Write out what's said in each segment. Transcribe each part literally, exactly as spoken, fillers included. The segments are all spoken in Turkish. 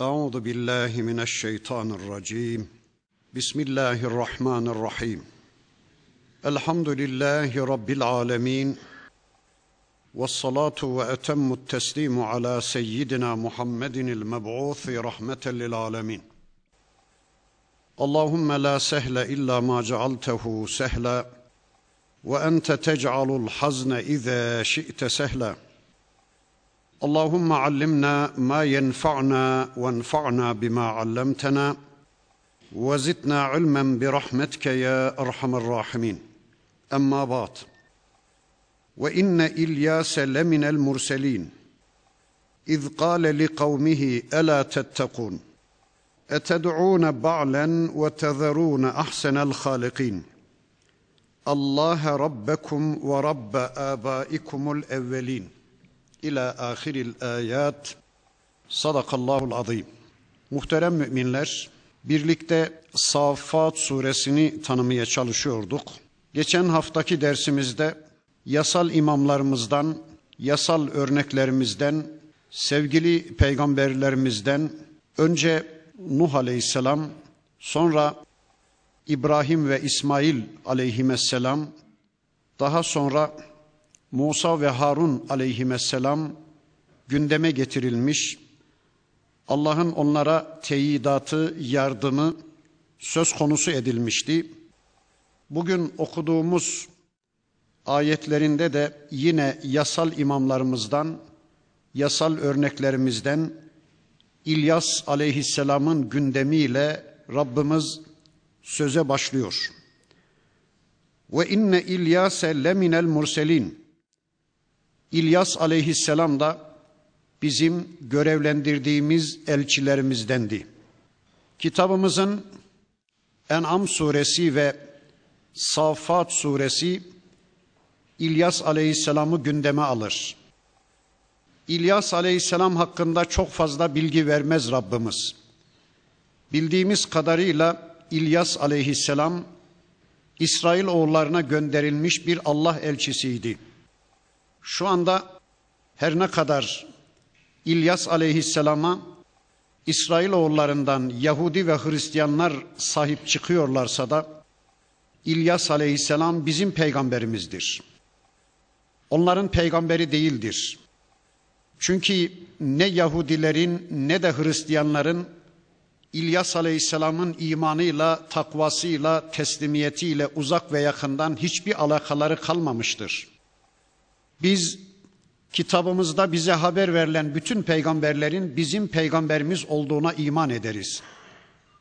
أعوذ بالله من الشيطان الرجيم بسم الله الرحمن الرحيم الحمد لله رب العالمين والصلاة وأتم التسليم على سيدنا محمد المبعوث رحمة للعالمين اللهم لا سهل إلا ما جعلته سهلا وأنت تجعل الحزن إذا شئت سهلا اللهم علمنا ما ينفعنا وانفعنا بما علمتنا وزدنا علما برحمتك يا أرحم الراحمين أما بعد وإن إلياس لمن المرسلين إذ قال لقومه ألا تتقون أتدعون بعلا وتذرون أحسن الخالقين الله ربكم ورب آبائكم الأولين İlâ âhiril âyât. Sadakallâhul azîm. Muhterem müminler, birlikte Saffat Suresini tanımaya çalışıyorduk. Geçen haftaki dersimizde yasal imamlarımızdan, yasal örneklerimizden, sevgili peygamberlerimizden önce Nuh aleyhisselam, sonra İbrahim ve İsmail aleyhisselam, daha sonra Musa ve Harun aleyhisselam gündeme getirilmiş, Allah'ın onlara teyidatı, yardımı söz konusu edilmişti. Bugün okuduğumuz ayetlerinde de yine yasal imamlarımızdan, yasal örneklerimizden İlyas aleyhisselamın gündemiyle Rabbimiz söze başlıyor. Ve inne İlyase leminel murselin. İlyas aleyhisselam da bizim görevlendirdiğimiz elçilerimizdendi. Kitabımızın En'am suresi ve Saffat suresi İlyas aleyhisselamı gündeme alır. İlyas aleyhisselam hakkında çok fazla bilgi vermez Rabbimiz. Bildiğimiz kadarıyla İlyas aleyhisselam İsrail oğullarına gönderilmiş bir Allah elçisiydi. Şu anda her ne kadar İlyas aleyhisselama İsrailoğullarından Yahudi ve Hristiyanlar sahip çıkıyorlarsa da İlyas aleyhisselam bizim peygamberimizdir. Onların peygamberi değildir. Çünkü ne Yahudilerin ne de Hristiyanların İlyas aleyhisselamın imanıyla, takvasıyla, teslimiyetiyle uzak ve yakından hiçbir alakaları kalmamıştır. Biz kitabımızda bize haber verilen bütün peygamberlerin bizim peygamberimiz olduğuna iman ederiz.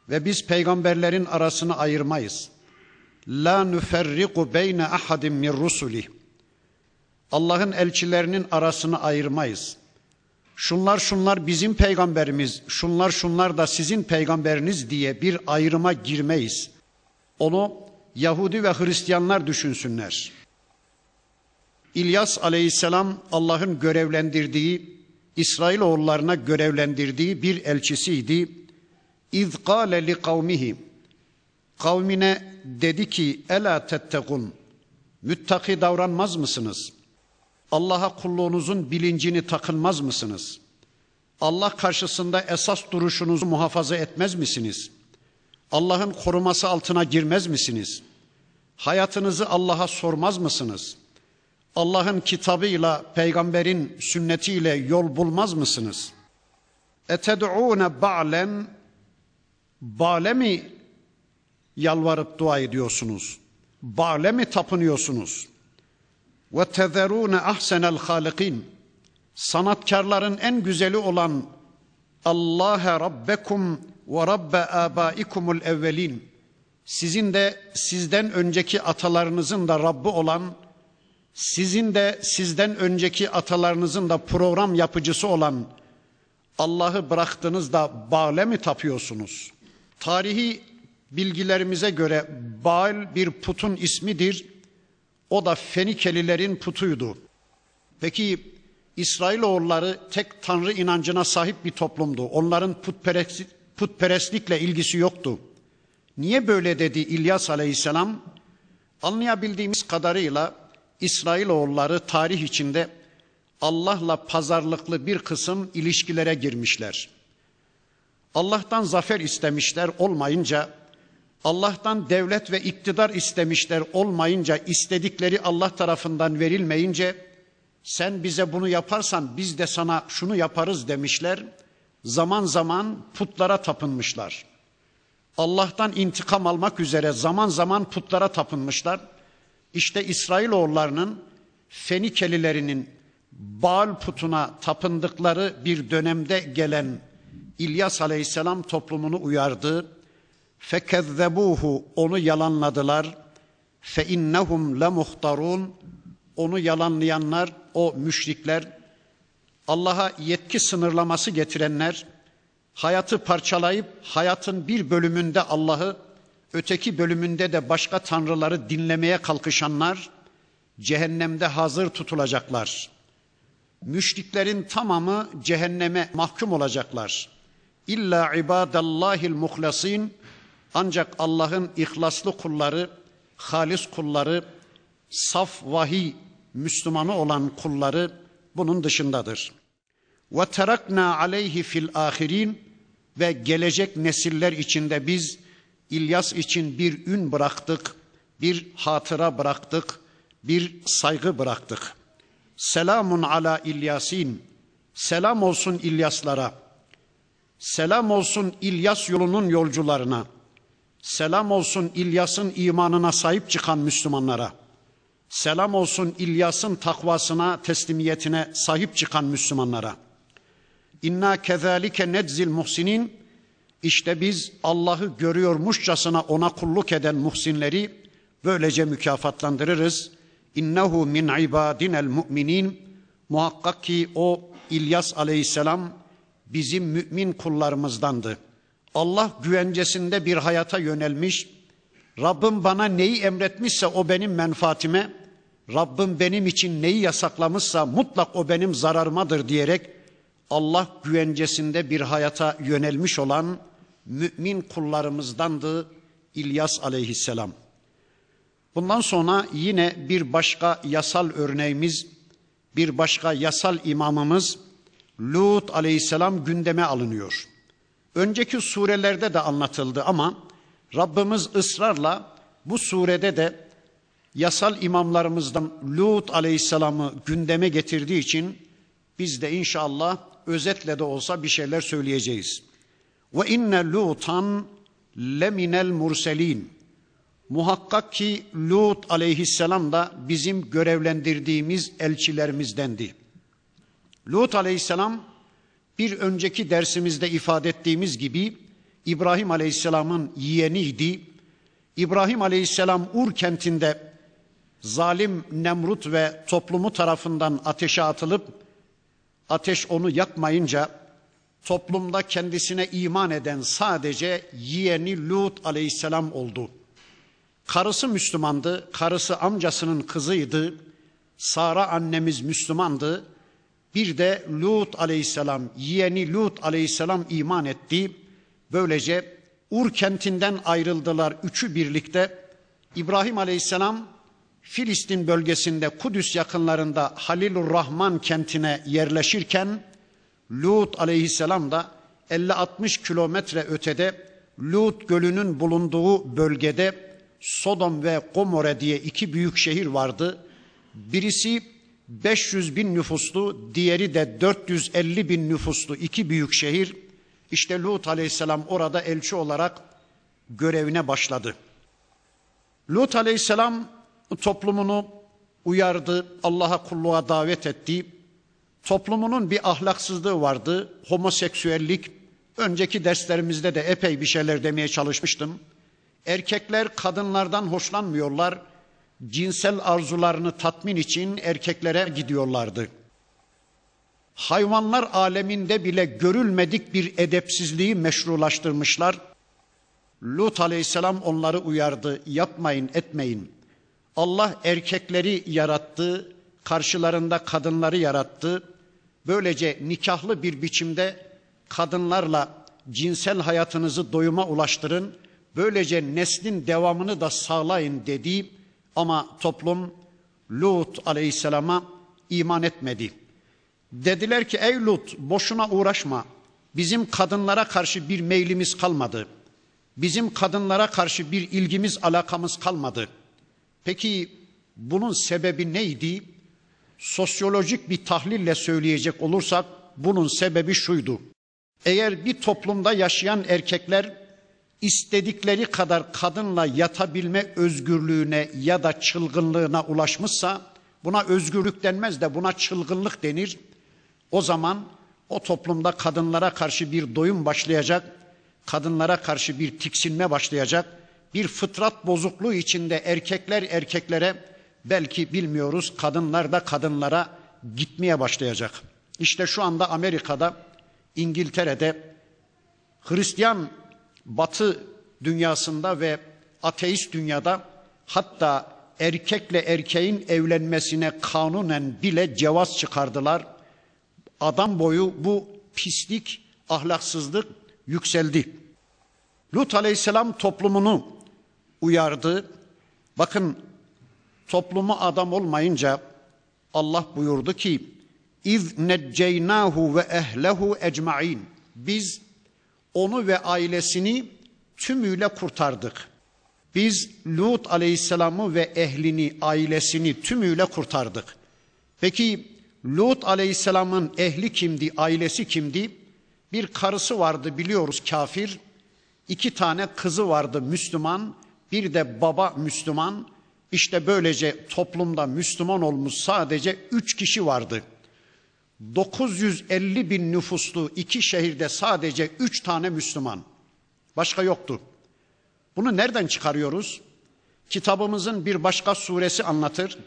Ve biz peygamberlerin arasını ayırmayız. La nuferriku beyne ahadim min rusulih. Allah'ın elçilerinin arasını ayırmayız. Şunlar şunlar bizim peygamberimiz, şunlar şunlar da sizin peygamberiniz diye bir ayrıma girmeyiz. Onu Yahudi ve Hristiyanlar düşünsünler. İlyas aleyhisselam Allah'ın görevlendirdiği, İsrailoğullarına görevlendirdiği bir elçisiydi. İz kâle li kavmihi. Kavmine dedi ki, elâ tettegûn. Müttaki davranmaz mısınız? Allah'a kulluğunuzun bilincini takınmaz mısınız? Allah karşısında esas duruşunuzu muhafaza etmez misiniz? Allah'ın koruması altına girmez misiniz? Hayatınızı Allah'a sormaz mısınız? Allah'ın kitabıyla, peygamberin sünnetiyle yol bulmaz mısınız? Eted'ûne ba'len, Ba'le mi yalvarıp dua ediyorsunuz? Ba'le mi tapınıyorsunuz? Ve tezerûne ahsenel hâlikîn, sanatkarların en güzeli olan Allâhe rabbekum ve rabbe âbâikumul evvelîn, sizin de sizden önceki atalarınızın da Rabbi olan, sizin de sizden önceki atalarınızın da program yapıcısı olan Allah'ı bıraktınız da Baal'e mi tapıyorsunuz? Tarihi bilgilerimize göre Baal bir putun ismidir. O da Fenikelilerin putuydu. Peki İsrailoğulları tek tanrı inancına sahip bir toplumdu. Onların putperestlikle ilgisi yoktu. Niye böyle dedi İlyas aleyhisselam? Anlayabildiğimiz kadarıyla İsrailoğulları tarih içinde Allah'la pazarlıklı bir kısım ilişkilere girmişler. Allah'tan zafer istemişler, olmayınca, Allah'tan devlet ve iktidar istemişler, olmayınca, istedikleri Allah tarafından verilmeyince, sen bize bunu yaparsan biz de sana şunu yaparız demişler. Zaman zaman putlara tapınmışlar. Allah'tan intikam almak üzere zaman zaman putlara tapınmışlar. İşte İsrailoğullarının, Fenikelilerinin Baal putuna tapındıkları bir dönemde gelen İlyas aleyhisselam toplumunu uyardı. فَكَذَّبُوهُ Onu yalanladılar. فَاِنَّهُمْ لَمُخْتَرُونَ Onu yalanlayanlar, o müşrikler, Allah'a yetki sınırlaması getirenler, hayatı parçalayıp hayatın bir bölümünde Allah'ı, öteki bölümünde de başka tanrıları dinlemeye kalkışanlar, cehennemde hazır tutulacaklar. Müşriklerin tamamı cehenneme mahkum olacaklar. İlla ibadallahil muhlasin, ancak Allah'ın ihlaslı kulları, halis kulları, saf vahiy Müslümanı olan kulları bunun dışındadır. Ve terakna aleyhi fil ahirin ve gelecek nesiller içinde biz İlyas için bir ün bıraktık, bir hatıra bıraktık, bir saygı bıraktık. Selamun ala İlyasin. Selam olsun İlyaslara. Selam olsun İlyas yolunun yolcularına. Selam olsun İlyas'ın imanına sahip çıkan Müslümanlara. Selam olsun İlyas'ın takvasına, teslimiyetine sahip çıkan Müslümanlara. İnna kezalike nedzil muhsinin. İşte biz Allah'ı görüyormuşçasına ona kulluk eden muhsinleri böylece mükafatlandırırız. İnnehu min ibadinel mu'minin. Muhakkak ki o İlyas aleyhisselam bizim mümin kullarımızdandı. Allah güvencesinde bir hayata yönelmiş, Rabbim bana neyi emretmişse o benim menfaatime, Rabbim benim için neyi yasaklamışsa mutlak o benim zararımadır diyerek Allah güvencesinde bir hayata yönelmiş olan mümin kullarımızdandı İlyas aleyhisselam. Bundan sonra yine bir başka yasal örneğimiz, bir başka yasal imamımız Lut aleyhisselam gündeme alınıyor. Önceki surelerde de anlatıldı ama Rabbimiz ısrarla bu surede de yasal imamlarımızdan Lut aleyhisselamı gündeme getirdiği için biz de inşallah özetle de olsa bir şeyler söyleyeceğiz. Ve inne Lutan leminel murselin. Muhakkak ki Lut aleyhisselam da bizim görevlendirdiğimiz elçilerimizdendi. Lut aleyhisselam bir önceki dersimizde ifade ettiğimiz gibi İbrahim aleyhisselamın yeğeniydi. İbrahim aleyhisselam Ur kentinde zalim Nemrut ve toplumu tarafından ateşe atılıp ateş onu yakmayınca toplumda kendisine iman eden sadece yeğeni Lut aleyhisselam oldu. Karısı Müslümandı, karısı amcasının kızıydı, Sara annemiz Müslümandı. Bir de Lut aleyhisselam, yeğeni Lut aleyhisselam iman etti. Böylece Ur kentinden ayrıldılar üçü birlikte. İbrahim aleyhisselam Filistin bölgesinde Kudüs yakınlarında Halilürrahman kentine yerleşirken Lut aleyhisselam da elli altmış kilometre ötede Lut Gölü'nün bulunduğu bölgede Sodom ve Gomora diye iki büyük şehir vardı. Birisi beş yüz bin nüfuslu, diğeri de dört yüz elli bin nüfuslu iki büyük şehir. İşte Lut aleyhisselam orada elçi olarak görevine başladı. Lut aleyhisselam toplumunu uyardı, Allah'a kulluğa davet etti. Toplumunun bir ahlaksızlığı vardı, homoseksüellik. Önceki derslerimizde de epey bir şeyler demeye çalışmıştım. Erkekler kadınlardan hoşlanmıyorlar, cinsel arzularını tatmin için erkeklere gidiyorlardı. Hayvanlar aleminde bile görülmedik bir edepsizliği meşrulaştırmışlar. Lut aleyhisselam onları uyardı, yapmayın, etmeyin. Allah erkekleri yarattı, karşılarında kadınları yarattı. Böylece nikahlı bir biçimde kadınlarla cinsel hayatınızı doyuma ulaştırın. Böylece neslin devamını da sağlayın dedi ama toplum Lut aleyhisselama iman etmedi. Dediler ki ey Lut boşuna uğraşma, Bizim kadınlara karşı bir meylimiz kalmadı. Bizim kadınlara karşı bir ilgimiz, alakamız kalmadı. Peki bunun sebebi neydi? Sosyolojik bir tahlille söyleyecek olursak bunun sebebi şuydu. Eğer bir toplumda yaşayan erkekler istedikleri kadar kadınla yatabilme özgürlüğüne ya da çılgınlığına ulaşmışsa, buna özgürlük denmez de buna çılgınlık denir. O zaman o toplumda kadınlara karşı bir doyum başlayacak, kadınlara karşı bir tiksinme başlayacak, bir fıtrat bozukluğu içinde erkekler erkeklere, belki bilmiyoruz kadınlar da kadınlara gitmeye başlayacak. İşte şu anda Amerika'da, İngiltere'de, Hristiyan Batı dünyasında ve ateist dünyada hatta erkekle erkeğin evlenmesine kanunen bile cevaz çıkardılar. Adam boyu bu pislik, ahlaksızlık yükseldi. Lut Aleyhisselam toplumunu uyardı. Bakın, toplumu adam olmayınca Allah buyurdu ki: İz neceynahu ve ehlehu ecmaîn. Biz onu ve ailesini tümüyle kurtardık. Biz Lut Aleyhisselam'ı ve ehlini, ailesini tümüyle kurtardık. Peki Lut Aleyhisselam'ın ehli kimdi, ailesi kimdi? Bir karısı vardı, biliyoruz, kafir. İki tane kızı vardı, Müslüman. Bir de baba Müslüman. İşte böylece toplumda Müslüman olmuş sadece üç kişi vardı. dokuz yüz elli bin nüfuslu iki şehirde sadece üç tane Müslüman. Başka yoktu. Bunu nereden çıkarıyoruz? Kitabımızın bir başka suresi anlatır.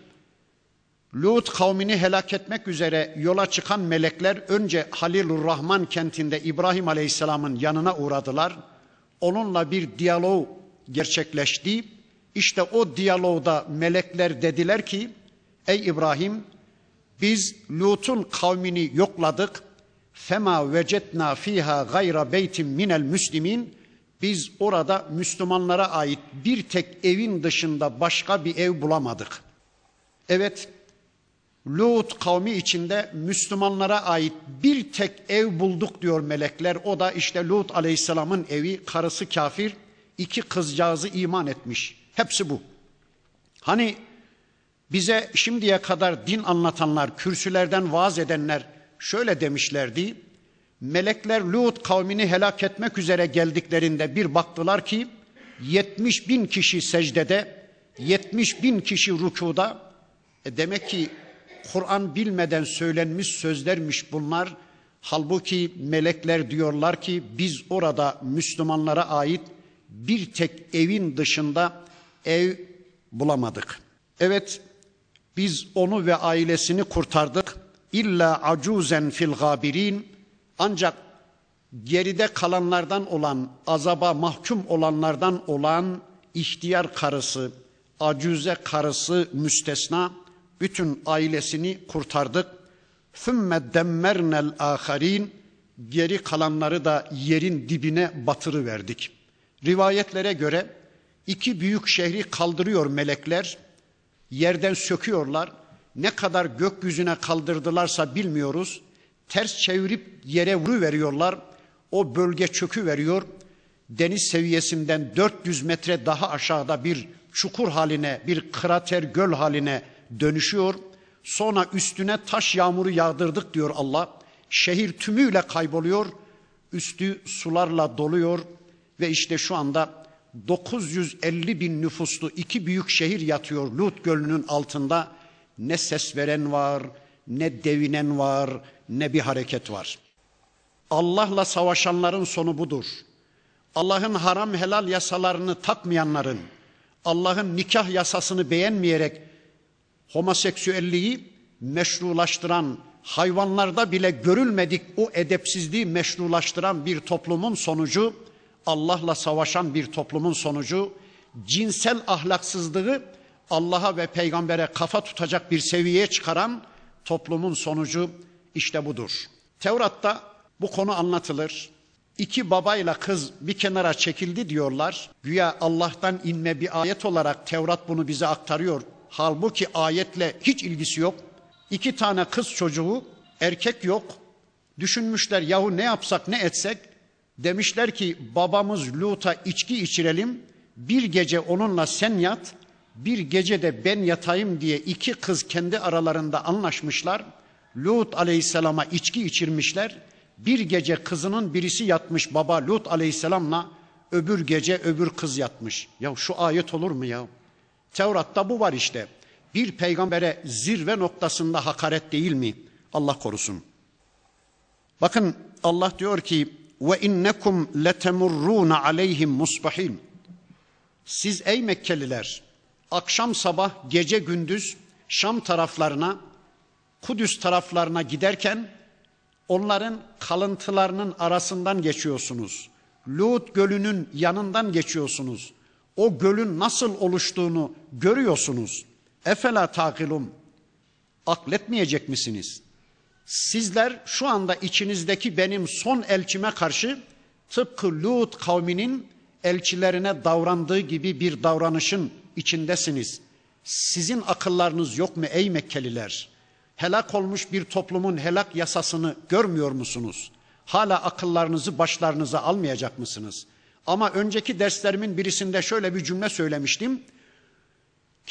Lut kavmini helak etmek üzere yola çıkan melekler önce Halilürrahman kentinde İbrahim Aleyhisselam'ın yanına uğradılar. Onunla bir diyalog gerçekleşti. İşte o diyalogda melekler dediler ki: Ey İbrahim, biz Lut'un kavmini yokladık. Fema vecetna fiha gayra beytin minel müslimin. Biz orada Müslümanlara ait bir tek evin dışında başka bir ev bulamadık. Evet, Lut kavmi içinde Müslümanlara ait bir tek ev bulduk diyor melekler. O da işte Lut Aleyhisselam'ın evi, karısı kafir, iki kızcağızı iman etmiş. Hepsi bu. Hani bize şimdiye kadar din anlatanlar, kürsülerden vaaz edenler şöyle demişlerdi: melekler Lut kavmini helak etmek üzere geldiklerinde bir baktılar ki yetmiş bin kişi secdede, yetmiş bin kişi rükuda. E demek ki Kur'an bilmeden söylenmiş sözlermiş bunlar. Halbuki melekler diyorlar ki biz orada Müslümanlara ait bir tek evin dışında ev bulamadık. Evet, biz onu ve ailesini kurtardık. İlla acuzen fil gabirin. Ancak geride kalanlardan olan, azaba mahkum olanlardan olan ihtiyar karısı, acuze karısı müstesna, bütün ailesini kurtardık. Sümme demmernel aharin. Geri kalanları da yerin dibine batırıverdik. Rivayetlere göre iki büyük şehri kaldırıyor melekler, yerden söküyorlar. Ne kadar gökyüzüne kaldırdılarsa bilmiyoruz. Ters çevirip yere vuruveriyorlar. O bölge çöküveriyor. Deniz seviyesinden dört yüz metre daha aşağıda bir çukur haline, bir krater göl haline dönüşüyor. Sonra üstüne taş yağmuru yağdırdık diyor Allah. Şehir tümüyle kayboluyor. Üstü sularla doluyor. Ve işte şu anda dokuz yüz elli bin nüfuslu iki büyük şehir yatıyor Lut Gölü'nün altında. Ne ses veren var, ne devinen var, ne bir hareket var. Allah'la savaşanların sonu budur. Allah'ın haram helal yasalarını takmayanların, Allah'ın nikah yasasını beğenmeyerek homoseksüelliği meşrulaştıran, hayvanlarda bile görülmedik o edepsizliği meşrulaştıran bir toplumun sonucu, Allah'la savaşan bir toplumun sonucu, cinsel ahlaksızlığı Allah'a ve peygambere kafa tutacak bir seviyeye çıkaran toplumun sonucu işte budur. Tevrat'ta bu konu anlatılır. İki babayla kız bir kenara çekildi diyorlar. Güya Allah'tan inme bir ayet olarak Tevrat bunu bize aktarıyor. Halbuki ayetle hiç ilgisi yok. İki tane kız çocuğu, erkek yok. Düşünmüşler, yahu ne yapsak ne etsek? Demişler ki babamız Lut'a içki içirelim, bir gece onunla sen yat, bir gece de ben yatayım diye iki kız kendi aralarında anlaşmışlar. Lut aleyhisselama içki içirmişler. Bir gece kızının birisi yatmış baba Lut aleyhisselamla, öbür gece öbür kız yatmış. Ya şu ayet olur mu ya? Tevrat'ta bu var işte. Bir peygambere zirve noktasında hakaret değil mi? Allah korusun. Bakın Allah diyor ki ve innekum letemurrun aleyhim musbihin. Siz ey Mekkeliler akşam sabah gece gündüz Şam taraflarına, Kudüs taraflarına giderken onların kalıntılarının arasından geçiyorsunuz. Lut Gölü'nün yanından geçiyorsunuz. O gölün nasıl oluştuğunu görüyorsunuz. Efela takilum. Akletmeyecek misiniz? Sizler şu anda içinizdeki benim son elçime karşı tıpkı Lut kavminin elçilerine davrandığı gibi bir davranışın içindesiniz. Sizin akıllarınız yok mu ey Mekkeliler? Helak olmuş bir toplumun helak yasasını görmüyor musunuz? Hala akıllarınızı başlarınıza almayacak mısınız? Ama önceki derslerimin birisinde şöyle bir cümle söylemiştim.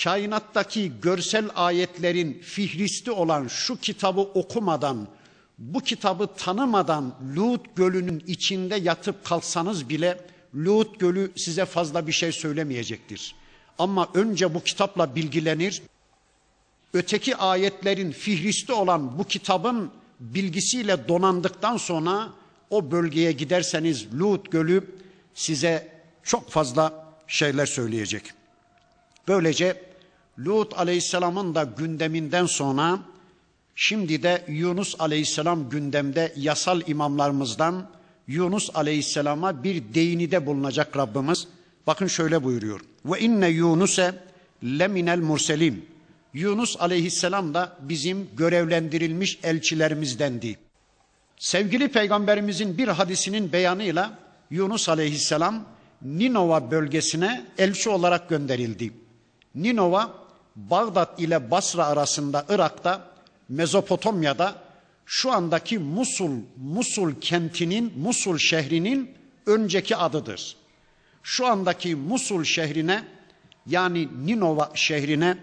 Kainattaki görsel ayetlerin fihristi olan şu kitabı okumadan, bu kitabı tanımadan Lut Gölü'nün içinde yatıp kalsanız bile Lut Gölü size fazla bir şey söylemeyecektir. Ama önce bu kitapla bilgilenir, öteki ayetlerin fihristi olan bu kitabın bilgisiyle donandıktan sonra o bölgeye giderseniz Lut Gölü size çok fazla şeyler söyleyecek. Böylece Lut Aleyhisselam'ın da gündeminden sonra şimdi de Yunus Aleyhisselam gündemde, yasal imamlarımızdan Yunus Aleyhisselam'a bir değinide bulunacak Rabbimiz. Bakın şöyle buyuruyor. Ve inne Yunus'e leminel murselim. Yunus Aleyhisselam da bizim görevlendirilmiş elçilerimizdendi. Sevgili Peygamberimizin bir hadisinin beyanıyla Yunus Aleyhisselam Ninova bölgesine elçi olarak gönderildi. Ninova, Bağdat ile Basra arasında Irak'ta, Mezopotamya'da şu andaki Musul, Musul kentinin, Musul şehrinin önceki adıdır. Şu andaki Musul şehrine, yani Ninova şehrine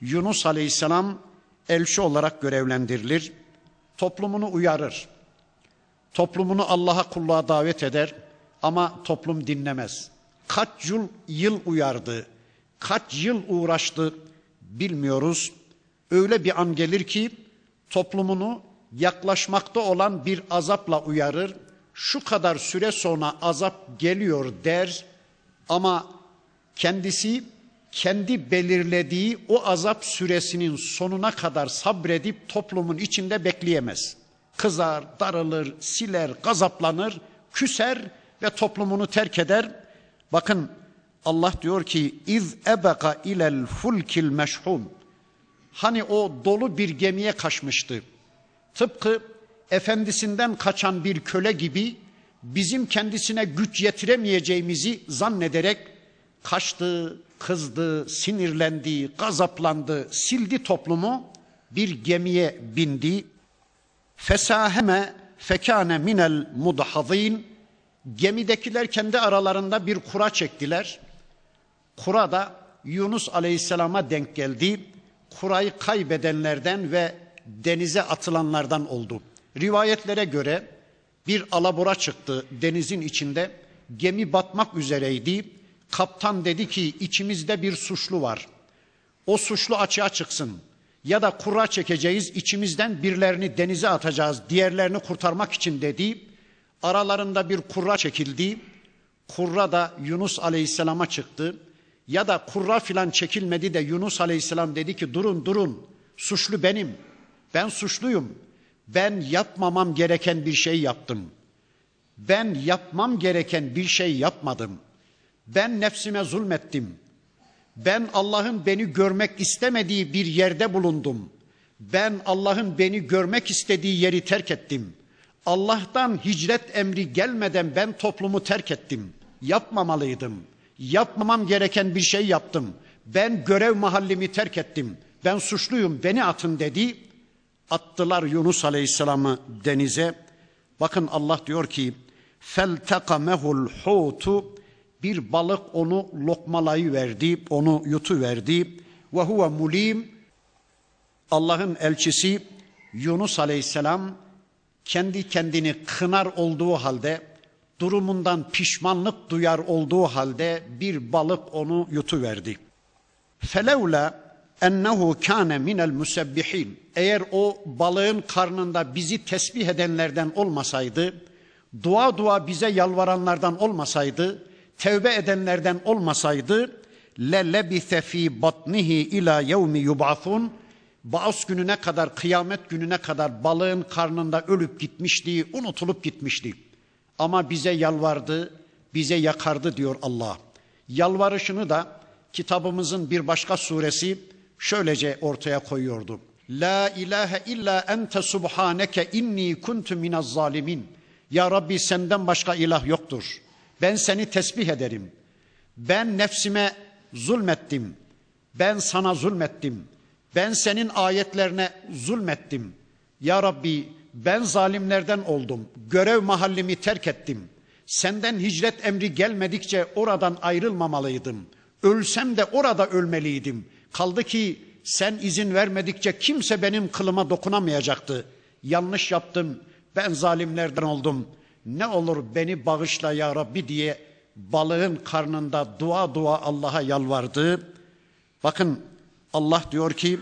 Yunus Aleyhisselam elçi olarak görevlendirilir. Toplumunu uyarır. Toplumunu Allah'a kulluğa davet eder ama toplum dinlemez. Kaç yıl, yıl uyardı, kaç yıl uğraştı bilmiyoruz. Öyle bir an gelir ki toplumunu yaklaşmakta olan bir azapla uyarır. Şu kadar süre sonra azap geliyor der ama kendisi kendi belirlediği o azap süresinin sonuna kadar sabredip toplumun içinde bekleyemez. Kızar, darılır, siler, gazaplanır, küser ve toplumunu terk eder. Bakın Allah diyor ki iz ebeka ilel fulkil meşhum. Hani o dolu bir gemiye kaçmıştı. Tıpkı efendisinden kaçan bir köle gibi bizim kendisine güç yetiremeyeceğimizi zannederek kaçtı, kızdı, sinirlendi, gazaplandı, sildi toplumu, bir gemiye bindi. Fesaheme fekane minel mudhazin. Gemidekiler kendi aralarında bir kura çektiler. Kura da Yunus Aleyhisselam'a denk geldi. Kurayı kaybedenlerden ve denize atılanlardan oldu. Rivayetlere göre bir alabora çıktı denizin içinde. Gemi batmak üzereydi. Kaptan dedi ki içimizde bir suçlu var. O suçlu açığa çıksın. Ya da kura çekeceğiz, içimizden birilerini denize atacağız, diğerlerini kurtarmak için dedi. Aralarında bir kurra çekildi. Kurra da Yunus Aleyhisselam'a çıktı. Ya da kurra filan çekilmedi de Yunus Aleyhisselam dedi ki durun durun, suçlu benim. Ben suçluyum. Ben yapmamam gereken bir şey yaptım. Ben yapmam gereken bir şey yapmadım. Ben nefsime zulmettim. Ben Allah'ın beni görmek istemediği bir yerde bulundum. Ben Allah'ın beni görmek istediği yeri terk ettim. Allah'tan hicret emri gelmeden ben toplumu terk ettim. Yapmamalıydım. Yapmamam gereken bir şey yaptım. Ben görev mahallimi terk ettim. Ben suçluyum, beni atın dedi. Attılar Yunus Aleyhisselam'ı denize. Bakın Allah diyor ki فَالْتَقَمَهُ الْحُوتُ bir balık onu lokmalayıverdi, onu yutuverdi. وَهُوَ mulim Allah'ın elçisi Yunus aleyhisselam kendi kendini kınar olduğu halde, durumundan pişmanlık duyar olduğu halde bir balık onu yutuverdi. فَلَوْلَا اَنَّهُ كَانَ مِنَ الْمُسَبِّحِينَ eğer o balığın karnında bizi tesbih edenlerden olmasaydı, dua dua bize yalvaranlardan olmasaydı, tevbe edenlerden olmasaydı, لَلَّبِثَ ف۪ي بَطْنِهِ اِلَى يَوْمِ يُبْعَثُونَ Ba'us gününe kadar, kıyamet gününe kadar balığın karnında ölüp gitmişti, unutulup gitmişti. Ama bize yalvardı, bize yakardı diyor Allah. Yalvarışını da kitabımızın bir başka suresi şöylece ortaya koyuyordu. La ilahe illa ente subhaneke inni kuntu minez zalimin. Ya Rabbi senden başka ilah yoktur. Ben seni tesbih ederim. Ben nefsime zulmettim. Ben sana zulmettim. Ben senin ayetlerine zulmettim. Ya Rabbi ben zalimlerden oldum. Görev mahallimi terk ettim. Senden hicret emri gelmedikçe oradan ayrılmamalıydım. Ölsem de orada ölmeliydim. Kaldı ki sen izin vermedikçe kimse benim kılıma dokunamayacaktı. Yanlış yaptım. Ben zalimlerden oldum. Ne olur beni bağışla ya Rabbi diye balığın karnında dua dua Allah'a yalvardı. Bakın Allah diyor ki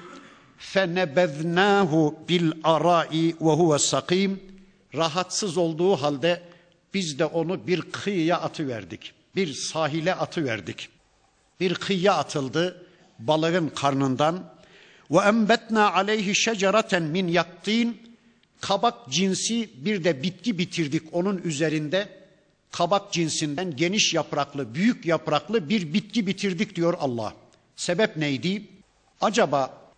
فَنَبَذْنَاهُ بِالْعَرَاءِ وَهُوَ السَّقِيمِ rahatsız olduğu halde biz de onu bir kıyıya atıverdik. Bir sahile atıverdik. Bir kıyıya atıldı balığın karnından. وَاَنْبَتْنَا عَلَيْهِ شَجَرَةً مِنْ يَقْطِينَ kabak cinsi bir de bitki bitirdik onun üzerinde. Kabak cinsinden geniş yapraklı, büyük yapraklı bir bitki bitirdik diyor Allah. Sebep neydi? Acaba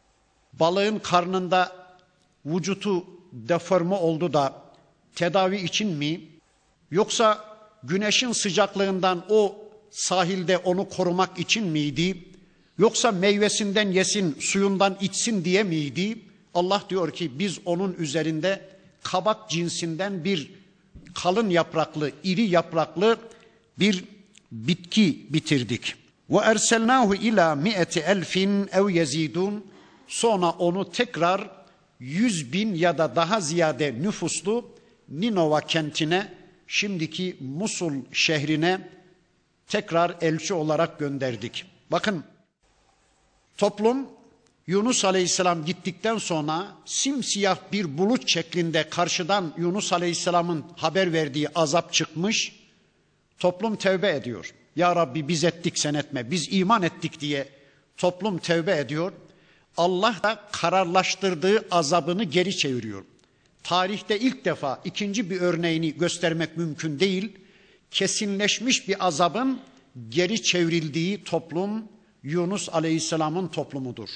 balığın karnında vücutu deforme oldu da tedavi için mi? Yoksa güneşin sıcaklığından o sahilde onu korumak için miydi? Yoksa meyvesinden yesin, suyundan içsin diye miydi? Allah diyor ki biz onun üzerinde kabak cinsinden bir kalın yapraklı, iri yapraklı bir bitki bitirdik. وَاَرْسَلْنَاهُ اِلَى مِئَةِ اَلْفٍ اَوْ يَزِيدُونَ sonra onu tekrar yüz bin ya da daha ziyade nüfuslu Ninova kentine, şimdiki Musul şehrine tekrar elçi olarak gönderdik. Bakın toplum Yunus Aleyhisselam gittikten sonra simsiyah bir bulut şeklinde karşıdan Yunus Aleyhisselam'ın haber verdiği azap çıkmış. Toplum tevbe ediyor. Ya Rabbi biz ettik sen etme, biz iman ettik diye toplum tevbe ediyor. Allah da kararlaştırdığı azabını geri çeviriyor. Tarihte ilk defa ikinci bir örneğini göstermek mümkün değil. Kesinleşmiş bir azabın geri çevrildiği toplum Yunus Aleyhisselam'ın toplumudur.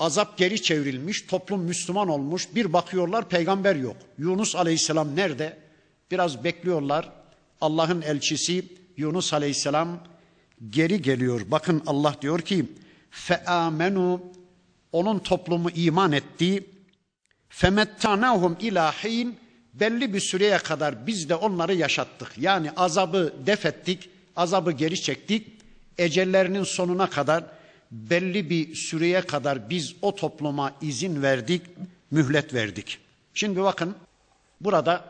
Azap geri çevrilmiş, toplum Müslüman olmuş. Bir bakıyorlar peygamber yok. Yunus Aleyhisselam nerede? Biraz bekliyorlar. Allah'ın elçisi Yunus Aleyhisselam geri geliyor. Bakın Allah diyor ki فَآمَنُوا onun toplumu iman etti. فَمَتَّعْنَاهُمْ اِلَى حِينَ belli bir süreye kadar biz de onları yaşattık. Yani azabı def ettik, azabı geri çektik. Ecellerinin sonuna kadar belli bir süreye kadar biz o topluma izin verdik, mühlet verdik. Şimdi bakın burada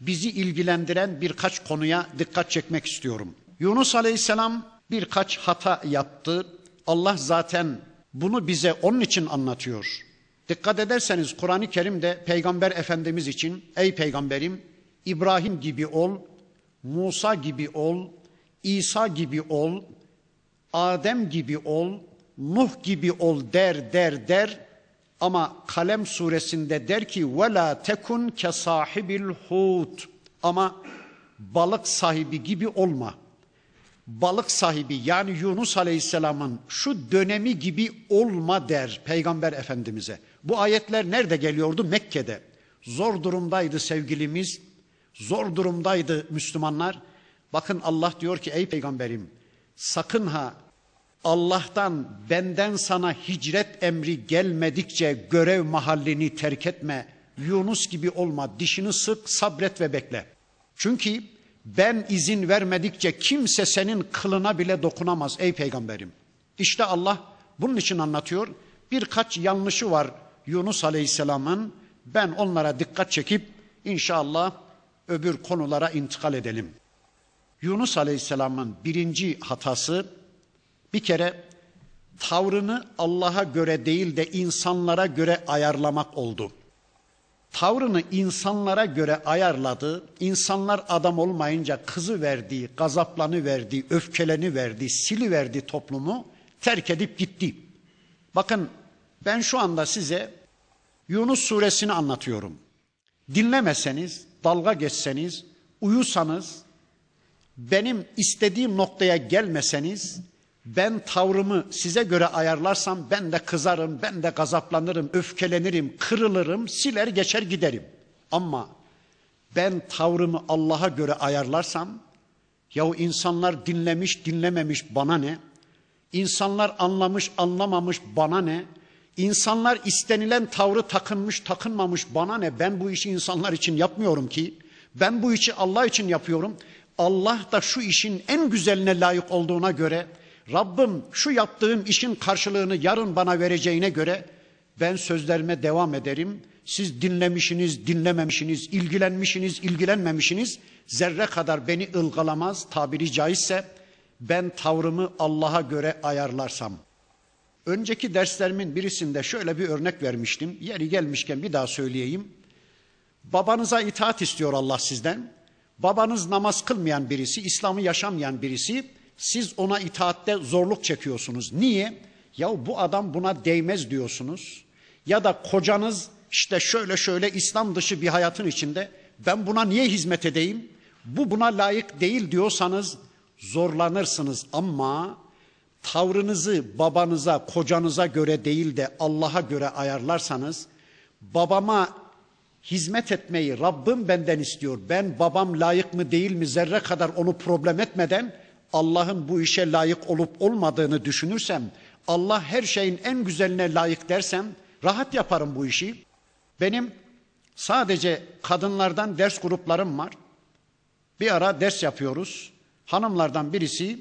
bizi ilgilendiren birkaç konuya dikkat çekmek istiyorum. Yunus Aleyhisselam birkaç hata yaptı. Allah zaten bunu bize onun için anlatıyor. Dikkat ederseniz Kur'an-ı Kerim'de Peygamber Efendimiz için ey peygamberim İbrahim gibi ol, Musa gibi ol, İsa gibi ol, Adem gibi ol, Nuh gibi ol der der der ama Kalem suresinde der ki وَلَا تَكُنْ كَسَاحِبِ الْحُوتِ ama balık sahibi gibi olma. Balık sahibi yani Yunus Aleyhisselam'ın şu dönemi gibi olma der Peygamber Efendimiz'e. Bu ayetler nerede geliyordu? Mekke'de. Zor durumdaydı sevgilimiz, zor durumdaydı Müslümanlar. Bakın Allah diyor ki ey peygamberim sakın ha Allah'tan benden sana hicret emri gelmedikçe görev mahallini terk etme. Yunus gibi olma, dişini sık, sabret ve bekle. Çünkü ben izin vermedikçe kimse senin kılına bile dokunamaz ey peygamberim. İşte Allah bunun için anlatıyor. Birkaç yanlışı var Yunus Aleyhisselam'ın. Ben onlara dikkat çekip inşallah öbür konulara intikal edelim. Yunus Aleyhisselam'ın birinci hatası, bir kere tavrını Allah'a göre değil de insanlara göre ayarlamak oldu. Tavrını insanlara göre ayarladı. İnsanlar adam olmayınca kızıverdi, gazaplanıverdi, öfkeleniverdi, siliverdi toplumu, terk edip gitti. Bakın ben şu anda size Yunus suresini anlatıyorum. Dinlemeseniz, dalga geçseniz, uyusanız, benim istediğim noktaya gelmeseniz, ben tavrımı size göre ayarlarsam ben de kızarım, ben de gazaplanırım, öfkelenirim, kırılırım, siler geçer giderim. Ama ben tavrımı Allah'a göre ayarlarsam, yahu insanlar dinlemiş, dinlememiş bana ne? İnsanlar anlamış, anlamamış bana ne? İnsanlar istenilen tavrı takınmış, takınmamış bana ne? Ben bu işi insanlar için yapmıyorum ki. Ben bu işi Allah için yapıyorum. Allah da şu işin en güzeline layık olduğuna göre, Rabbim şu yaptığım işin karşılığını yarın bana vereceğine göre ben sözlerime devam ederim. Siz dinlemişsiniz, dinlememişsiniz, ilgilenmişsiniz, ilgilenmemişsiniz. Zerre kadar beni ılgalamaz, tabiri caizse ben tavrımı Allah'a göre ayarlarsam. Önceki derslerimin birisinde şöyle bir örnek vermiştim. Yeri gelmişken bir daha söyleyeyim. Babanıza itaat istiyor Allah sizden. Babanız namaz kılmayan birisi, İslam'ı yaşamayan birisi. Siz ona itaatte zorluk çekiyorsunuz. Niye? Ya bu adam buna değmez diyorsunuz. Ya da kocanız işte şöyle şöyle İslam dışı bir hayatın içinde. Ben buna niye hizmet edeyim? Bu buna layık değil diyorsanız zorlanırsınız. Ama tavrınızı babanıza, kocanıza göre değil de Allah'a göre ayarlarsanız, babama hizmet etmeyi Rabbim benden istiyor. Ben babam layık mı değil mi zerre kadar onu problem etmeden Allah'ın bu işe layık olup olmadığını düşünürsem, Allah her şeyin en güzeline layık dersem rahat yaparım bu işi. Benim sadece kadınlardan ders gruplarım var. Bir ara ders yapıyoruz. Hanımlardan birisi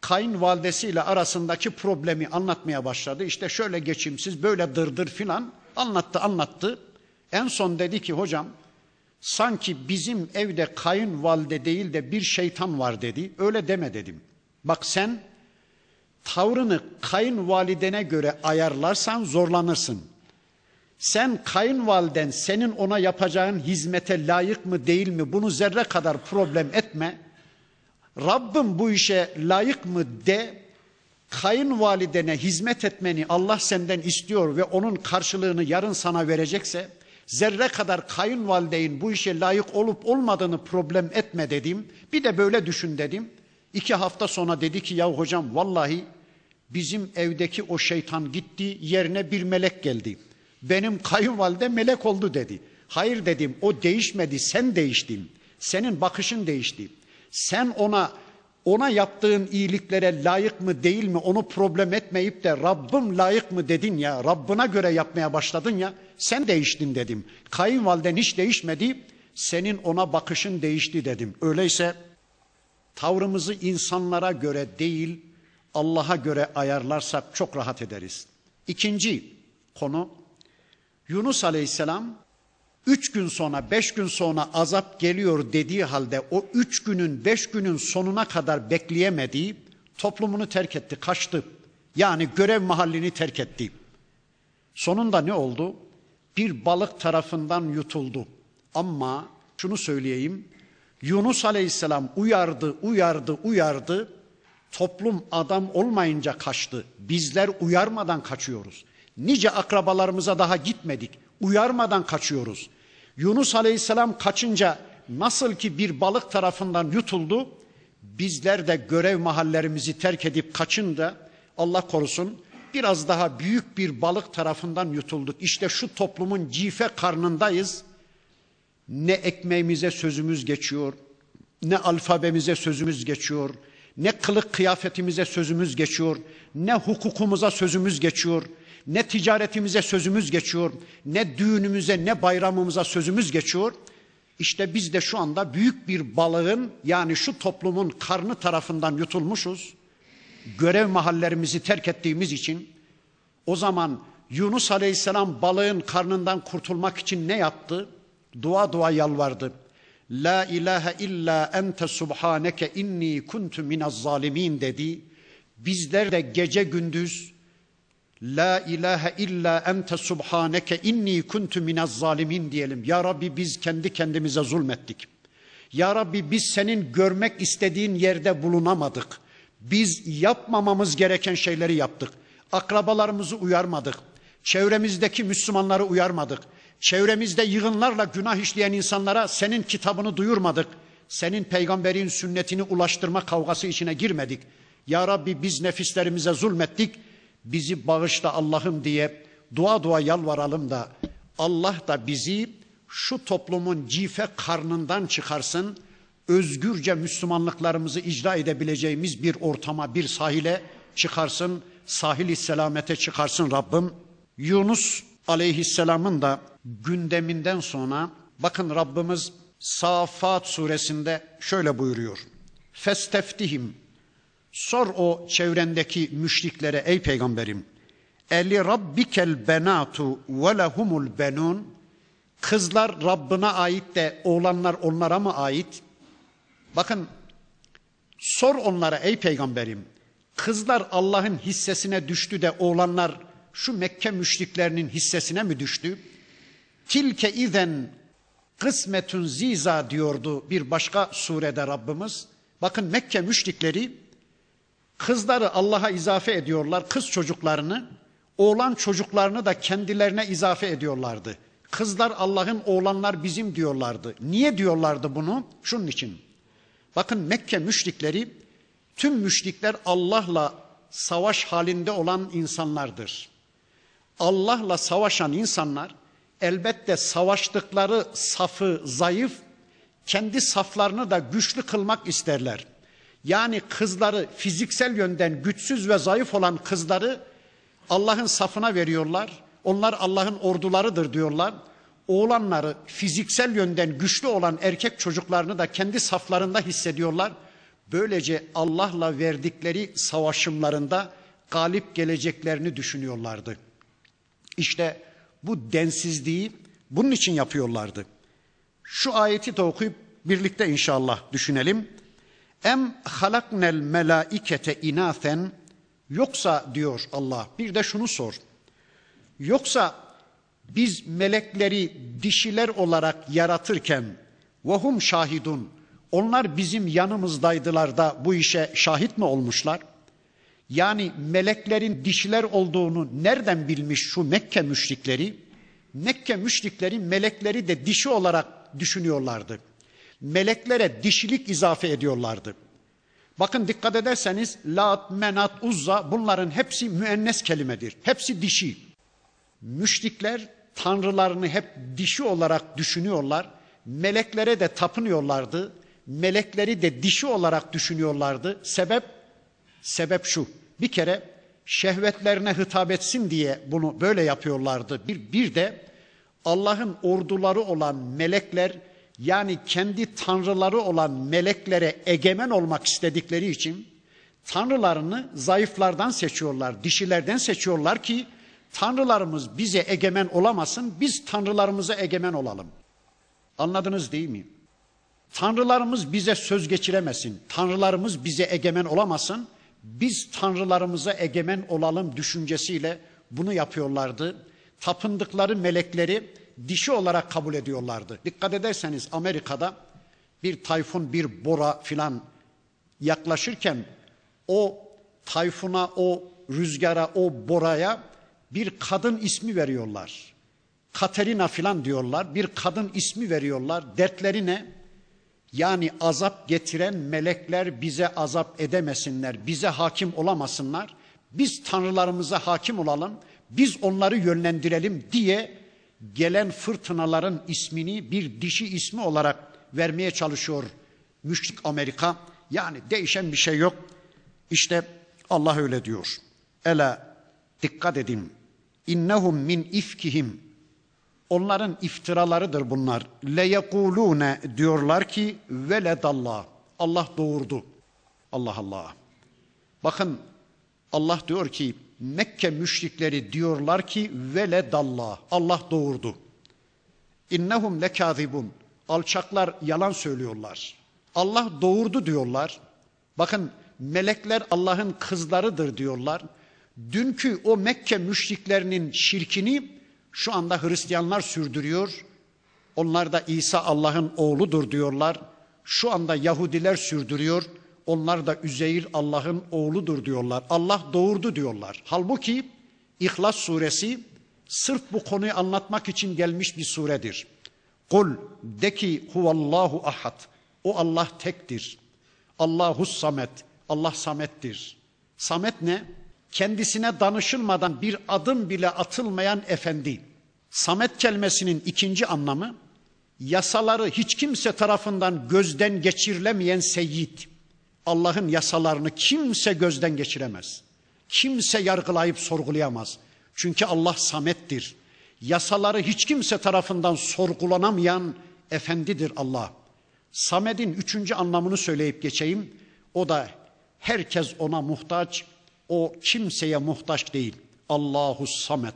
kayınvalidesiyle arasındaki problemi anlatmaya başladı. İşte şöyle geçimsiz, böyle dırdır filan anlattı anlattı. En son dedi ki hocam, sanki bizim evde kayınvalide değil de bir şeytan var dedi. Öyle deme dedim. Bak sen tavrını kayınvalidene göre ayarlarsan zorlanırsın. Sen kayınvaliden senin ona yapacağın hizmete layık mı değil mi bunu zerre kadar problem etme. Rabbim bu işe layık mı de, kayınvalidene hizmet etmeni Allah senden istiyor ve onun karşılığını yarın sana verecekse, zerre kadar kayınvalideyin bu işe layık olup olmadığını problem etme dedim. Bir de böyle düşün dedim. İki hafta sonra dedi ki ya hocam vallahi bizim evdeki o şeytan gitti, yerine bir melek geldi. Benim kayınvalide melek oldu dedi. Hayır dedim, o değişmedi, sen değiştin. Senin bakışın değişti. Sen ona ona yaptığın iyiliklere layık mı değil mi onu problem etmeyip de Rabbim layık mı dedin ya, Rabbına göre yapmaya başladın ya, sen değiştin dedim. Kayınvaliden hiç değişmedi, senin ona bakışın değişti dedim. Öyleyse tavrımızı insanlara göre değil Allah'a göre ayarlarsak çok rahat ederiz. İkinci konu, Yunus Aleyhisselam üç gün sonra, beş gün sonra azap geliyor dediği halde o üç günün, beş günün sonuna kadar bekleyemediği, toplumunu terk etti, kaçtı. Yani görev mahallini terk etti. Sonunda ne oldu? Bir balık tarafından yutuldu. Ama şunu söyleyeyim, Yunus Aleyhisselam uyardı, uyardı, uyardı. Toplum adam olmayınca kaçtı. Bizler uyarmadan kaçıyoruz. Nice akrabalarımıza daha gitmedik. Uyarmadan kaçıyoruz. Yunus Aleyhisselam kaçınca nasıl ki bir balık tarafından yutuldu, bizler de görev mahallerimizi terk edip kaçınca Allah korusun biraz daha büyük bir balık tarafından yutulduk. İşte şu toplumun cife karnındayız. Ne ekmeğimize sözümüz geçiyor, ne alfabemize sözümüz geçiyor, ne kılık kıyafetimize sözümüz geçiyor, ne hukukumuza sözümüz geçiyor, ne ticaretimize sözümüz geçiyor, ne düğünümüze, ne bayramımıza sözümüz geçiyor. İşte biz de şu anda büyük bir balığın, yani şu toplumun karnı tarafından yutulmuşuz. Görev mahallerimizi terk ettiğimiz için. O zaman Yunus Aleyhisselam balığın karnından kurtulmak için ne yaptı? Dua dua yalvardı. La ilahe illa ente subhaneke inni kuntu minez zalimin dedi. Bizler de gece gündüz la ilahe illa ente subhaneke inni kuntu minez zalimin diyelim. Ya Rabbi, biz kendi kendimize zulmettik. Ya Rabbi, biz senin görmek istediğin yerde bulunamadık. Biz yapmamamız gereken şeyleri yaptık. Akrabalarımızı uyarmadık. Çevremizdeki Müslümanları uyarmadık. Çevremizde yığınlarla günah işleyen insanlara senin kitabını duyurmadık. Senin peygamberin sünnetini ulaştırma kavgası içine girmedik. Ya Rabbi, biz nefislerimize zulmettik. Bizi bağışla Allah'ım diye dua dua yalvaralım da Allah da bizi şu toplumun cife karnından çıkarsın. Özgürce Müslümanlıklarımızı icra edebileceğimiz bir ortama, bir sahile çıkarsın. Sahil-i selamete çıkarsın Rabbim. Yunus Aleyhisselam'ın da gündeminden sonra bakın Rabbimiz Saffat Suresinde şöyle buyuruyor. Festeftihim, sor o çevrendeki müşriklere ey peygamberim. Eli rabbikel benatu ve lehumul benun. Kızlar Rabbına ait de oğlanlar onlara mı ait? Bakın, sor onlara ey peygamberim. Kızlar Allah'ın hissesine düştü de oğlanlar şu Mekke müşriklerinin hissesine mi düştü? Tilke izen kısmetun ziza diyordu bir başka surede Rabbimiz. Bakın, Mekke müşrikleri kızları Allah'a izafe ediyorlar, kız çocuklarını, oğlan çocuklarını da kendilerine izafe ediyorlardı. Kızlar Allah'ın, oğlanlar bizim diyorlardı. Niye diyorlardı bunu? Şunun için. Bakın, Mekke müşrikleri, tüm müşrikler Allah'la savaş halinde olan insanlardır. Allah'la savaşan insanlar elbette savaştıkları safı zayıf, kendi saflarını da güçlü kılmak isterler. Yani kızları, fiziksel yönden güçsüz ve zayıf olan kızları Allah'ın safına veriyorlar. Onlar Allah'ın ordularıdır diyorlar. Oğlanları, fiziksel yönden güçlü olan erkek çocuklarını da kendi saflarında hissediyorlar. Böylece Allah'la verdikleri savaşımlarında galip geleceklerini düşünüyorlardı. İşte bu densizliği bunun için yapıyorlardı. Şu ayeti de okuyup birlikte inşallah düşünelim. Em halaknel melaikete inafen, yoksa diyor Allah, bir de şunu sor. Yoksa biz melekleri dişiler olarak yaratırken vahum şahidun, onlar bizim yanımızdaydılar da bu işe şahit mi olmuşlar? Yani meleklerin dişiler olduğunu nereden bilmiş şu Mekke müşrikleri? Mekke müşrikleri melekleri de dişi olarak düşünüyorlardı. Meleklere dişilik izafe ediyorlardı. Bakın, dikkat ederseniz Lat, Menat, Uzza, bunların hepsi müennes kelimedir. Hepsi dişi. Müşrikler tanrılarını hep dişi olarak düşünüyorlar. Meleklere de tapınıyorlardı. Melekleri de dişi olarak düşünüyorlardı. Sebep? Sebep şu. Bir kere şehvetlerine hitap etsin diye bunu böyle yapıyorlardı. Bir, bir de Allah'ın orduları olan melekler, yani kendi tanrıları olan meleklere egemen olmak istedikleri için tanrılarını zayıflardan seçiyorlar, dişilerden seçiyorlar ki tanrılarımız bize egemen olamasın, biz tanrılarımıza egemen olalım. Anladınız değil mi? Tanrılarımız bize söz geçiremesin, tanrılarımız bize egemen olamasın, biz tanrılarımıza egemen olalım düşüncesiyle bunu yapıyorlardı. Tapındıkları melekleri dişi olarak kabul ediyorlardı. Dikkat ederseniz Amerika'da bir tayfun, bir bora filan yaklaşırken o tayfuna, o rüzgara, o boraya bir kadın ismi veriyorlar. Katerina filan diyorlar, bir kadın ismi veriyorlar. Dertleri ne? Yani azap getiren melekler bize azap edemesinler, bize hakim olamasınlar, biz tanrılarımıza hakim olalım, biz onları yönlendirelim diye gelen fırtınaların ismini bir dişi ismi olarak vermeye çalışıyor müşrik Amerika. Yani değişen bir şey yok. İşte Allah öyle diyor. Ela, dikkat edin. İnnehum min ifkihim. Onların iftiralarıdır bunlar. Le yekulune diyorlar ki veledallah. Allah doğurdu. Allah Allah. Bakın Allah diyor ki Mekke müşrikleri diyorlar ki veledallah. Allah doğurdu. İnnehum lekazibun. Alçaklar yalan söylüyorlar. Allah doğurdu diyorlar. Bakın melekler Allah'ın kızlarıdır diyorlar. Dünkü o Mekke müşriklerinin şirkini şu anda Hristiyanlar sürdürüyor. Onlar da İsa Allah'ın oğludur diyorlar. Şu anda Yahudiler sürdürüyor. Onlar da Üzeyir Allah'ın oğludur diyorlar. Allah doğurdu diyorlar. Halbuki İhlas suresi sırf bu konuyu anlatmak için gelmiş bir suredir. Kul de ki huvallahu ahad. O Allah tektir. Allahus samet. Allah samettir. Samet ne? Kendisine danışılmadan bir adım bile atılmayan efendi. Samet kelimesinin ikinci anlamı yasaları hiç kimse tarafından gözden geçirilemeyen seyyid. Allah'ın yasalarını kimse gözden geçiremez. Kimse yargılayıp sorgulayamaz. Çünkü Allah samettir. Yasaları hiç kimse tarafından sorgulanamayan efendidir Allah. Samet'in üçüncü anlamını söyleyip geçeyim. O da herkes ona muhtaç. O kimseye muhtaç değil. Allahu samet.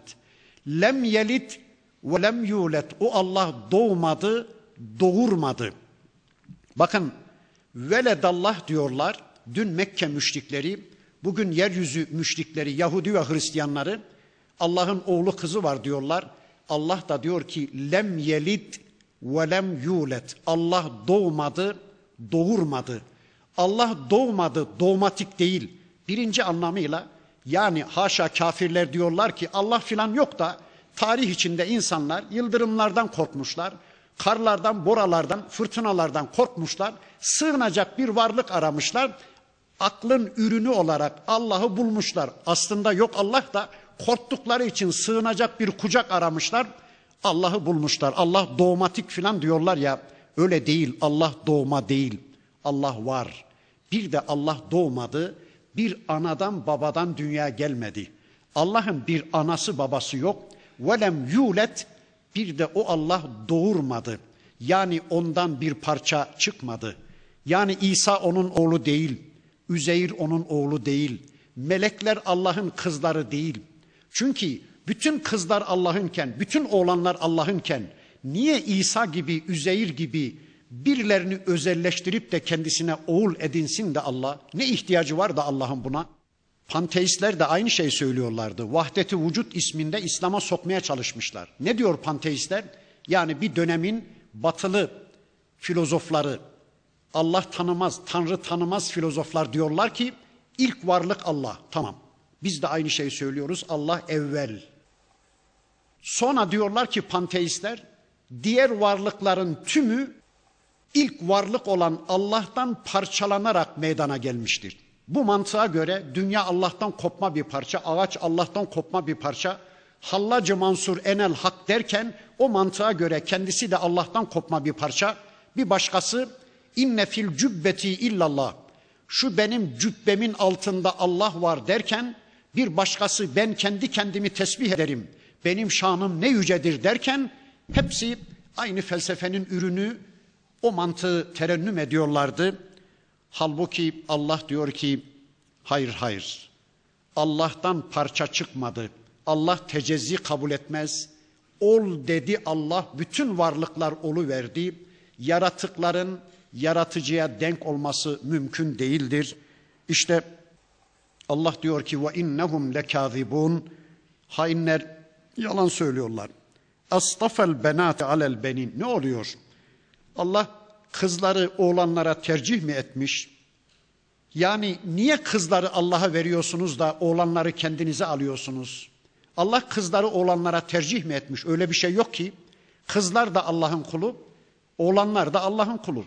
Lem yelit ve lem yulet. O Allah doğmadı, doğurmadı. Bakın veledallah diyorlar. Dün Mekke müşrikleri, bugün yeryüzü müşrikleri, Yahudi ve Hristiyanları Allah'ın oğlu kızı var diyorlar. Allah da diyor ki lem yelit ve lem yulet. Allah doğmadı, doğurmadı. Allah doğmadı, doğmatik değil. Birinci anlamıyla yani haşa kafirler diyorlar ki Allah filan yok da tarih içinde insanlar yıldırımlardan korkmuşlar, karlardan, boralardan, fırtınalardan korkmuşlar, sığınacak bir varlık aramışlar, aklın ürünü olarak Allah'ı bulmuşlar. Aslında yok Allah da korktukları için sığınacak bir kucak aramışlar, Allah'ı bulmuşlar. Allah doğmatik filan diyorlar ya, öyle değil, Allah doğma değil, Allah var. Bir de Allah doğmadı. Bir anadan babadan dünyaya gelmedi. Allah'ın bir anası babası yok. Velem yulet, bir de o Allah doğurmadı. Yani ondan bir parça çıkmadı. Yani İsa onun oğlu değil. Üzeyir onun oğlu değil. Melekler Allah'ın kızları değil. Çünkü bütün kızlar Allah'ınken, bütün oğlanlar Allah'ınken niye İsa gibi, Üzeyir gibi birilerini özelleştirip de kendisine oğul edinsin de Allah? Ne ihtiyacı var da Allah'ın buna? Panteistler de aynı şey söylüyorlardı. Vahdet-i vücut isminde İslam'a sokmaya çalışmışlar. Ne diyor panteistler? Yani bir dönemin batılı filozofları, Allah tanımaz, Tanrı tanımaz filozoflar diyorlar ki ilk varlık Allah. Tamam. Biz de aynı şeyi söylüyoruz. Allah evvel. Sonra diyorlar ki panteistler, diğer varlıkların tümü İlk varlık olan Allah'tan parçalanarak meydana gelmiştir. Bu mantığa göre dünya Allah'tan kopma bir parça, ağaç Allah'tan kopma bir parça. Hallacı Mansur Enel Hak derken o mantığa göre kendisi de Allah'tan kopma bir parça. Bir başkası inne fil cübbeti illallah. Şu benim cübbemin altında Allah var derken bir başkası ben kendi kendimi tesbih ederim. Benim şanım ne yücedir derken hepsi aynı felsefenin ürünü. O mantığı terennüm ediyorlardı. Halbuki Allah diyor ki hayır hayır. Allah'tan parça çıkmadı. Allah tecezzi kabul etmez. Ol dedi Allah. Bütün varlıklar oluverdi. Yaratıkların yaratıcıya denk olması mümkün değildir. İşte Allah diyor ki ve innehum lekazibun. Hainler yalan söylüyorlar. Astafel benate alel benin. Ne oluyor? Allah kızları oğlanlara tercih mi etmiş? Yani niye kızları Allah'a veriyorsunuz da oğlanları kendinize alıyorsunuz? Allah kızları oğlanlara tercih mi etmiş? Öyle bir şey yok ki. Kızlar da Allah'ın kulu, oğlanlar da Allah'ın kulu.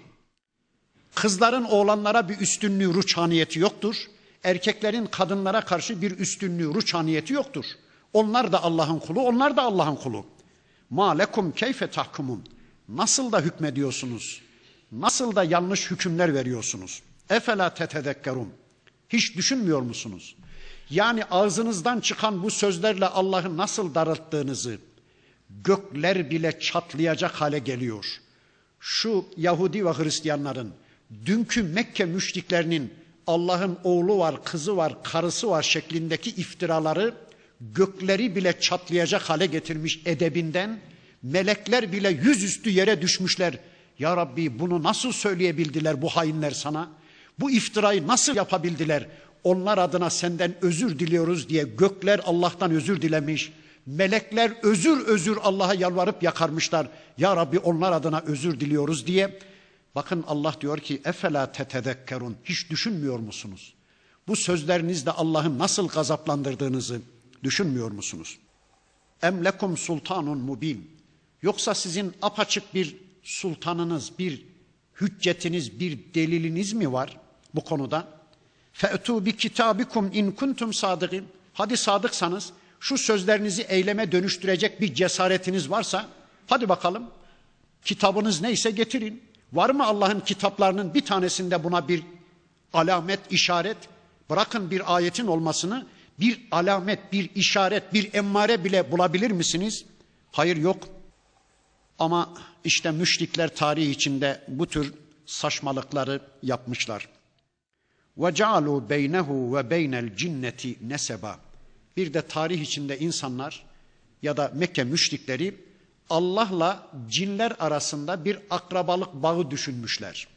Kızların oğlanlara bir üstünlüğü, ruhaniyeti yoktur. Erkeklerin kadınlara karşı bir üstünlüğü, ruhaniyeti yoktur. Onlar da Allah'ın kulu, onlar da Allah'ın kulu. Ma lekum keyfe tahkumun. Nasıl da hükmediyorsunuz? Nasıl da yanlış hükümler veriyorsunuz? Efela tetedekkerun. Hiç düşünmüyor musunuz? Yani ağzınızdan çıkan bu sözlerle Allah'ı nasıl daralttığınızı, gökler bile çatlayacak hale geliyor. Şu Yahudi ve Hristiyanların, dünkü Mekke müşriklerinin Allah'ın oğlu var, kızı var, karısı var şeklindeki iftiraları gökleri bile çatlayacak hale getirmiş edebinden, melekler bile yüzüstü yere düşmüşler. Ya Rabbi, bunu nasıl söyleyebildiler bu hainler sana? Bu iftirayı nasıl yapabildiler? Onlar adına senden özür diliyoruz diye gökler Allah'tan özür dilemiş. Melekler özür özür Allah'a yalvarıp yakarmışlar. Ya Rabbi, onlar adına özür diliyoruz diye. Bakın, Allah diyor ki efela tetedekkerun, hiç düşünmüyor musunuz? Bu sözlerinizle Allah'ın nasıl gazaplandırdığınızı düşünmüyor musunuz? Em lekum sultanun mubin, yoksa sizin apaçık bir sultanınız, bir hüccetiniz, bir deliliniz mi var bu konuda? Fe'tu bi kitabikum in kuntum sadıkîn, hadi sadıksanız, şu sözlerinizi eyleme dönüştürecek bir cesaretiniz varsa hadi bakalım, kitabınız neyse getirin. Var mı Allah'ın kitaplarının bir tanesinde buna bir alamet, işaret? Bırakın bir ayetin olmasını, bir alamet, bir işaret, bir emmare bile bulabilir misiniz? Hayır, yok. Ama işte müşrikler tarih içinde bu tür saçmalıkları yapmışlar. وَجَعَلُوا بَيْنَهُ وَبَيْنَ الْجِنَّةِ نَسَبًا. Bir de tarih içinde insanlar ya da Mekke müşrikleri Allah'la cinler arasında bir akrabalık bağı düşünmüşler.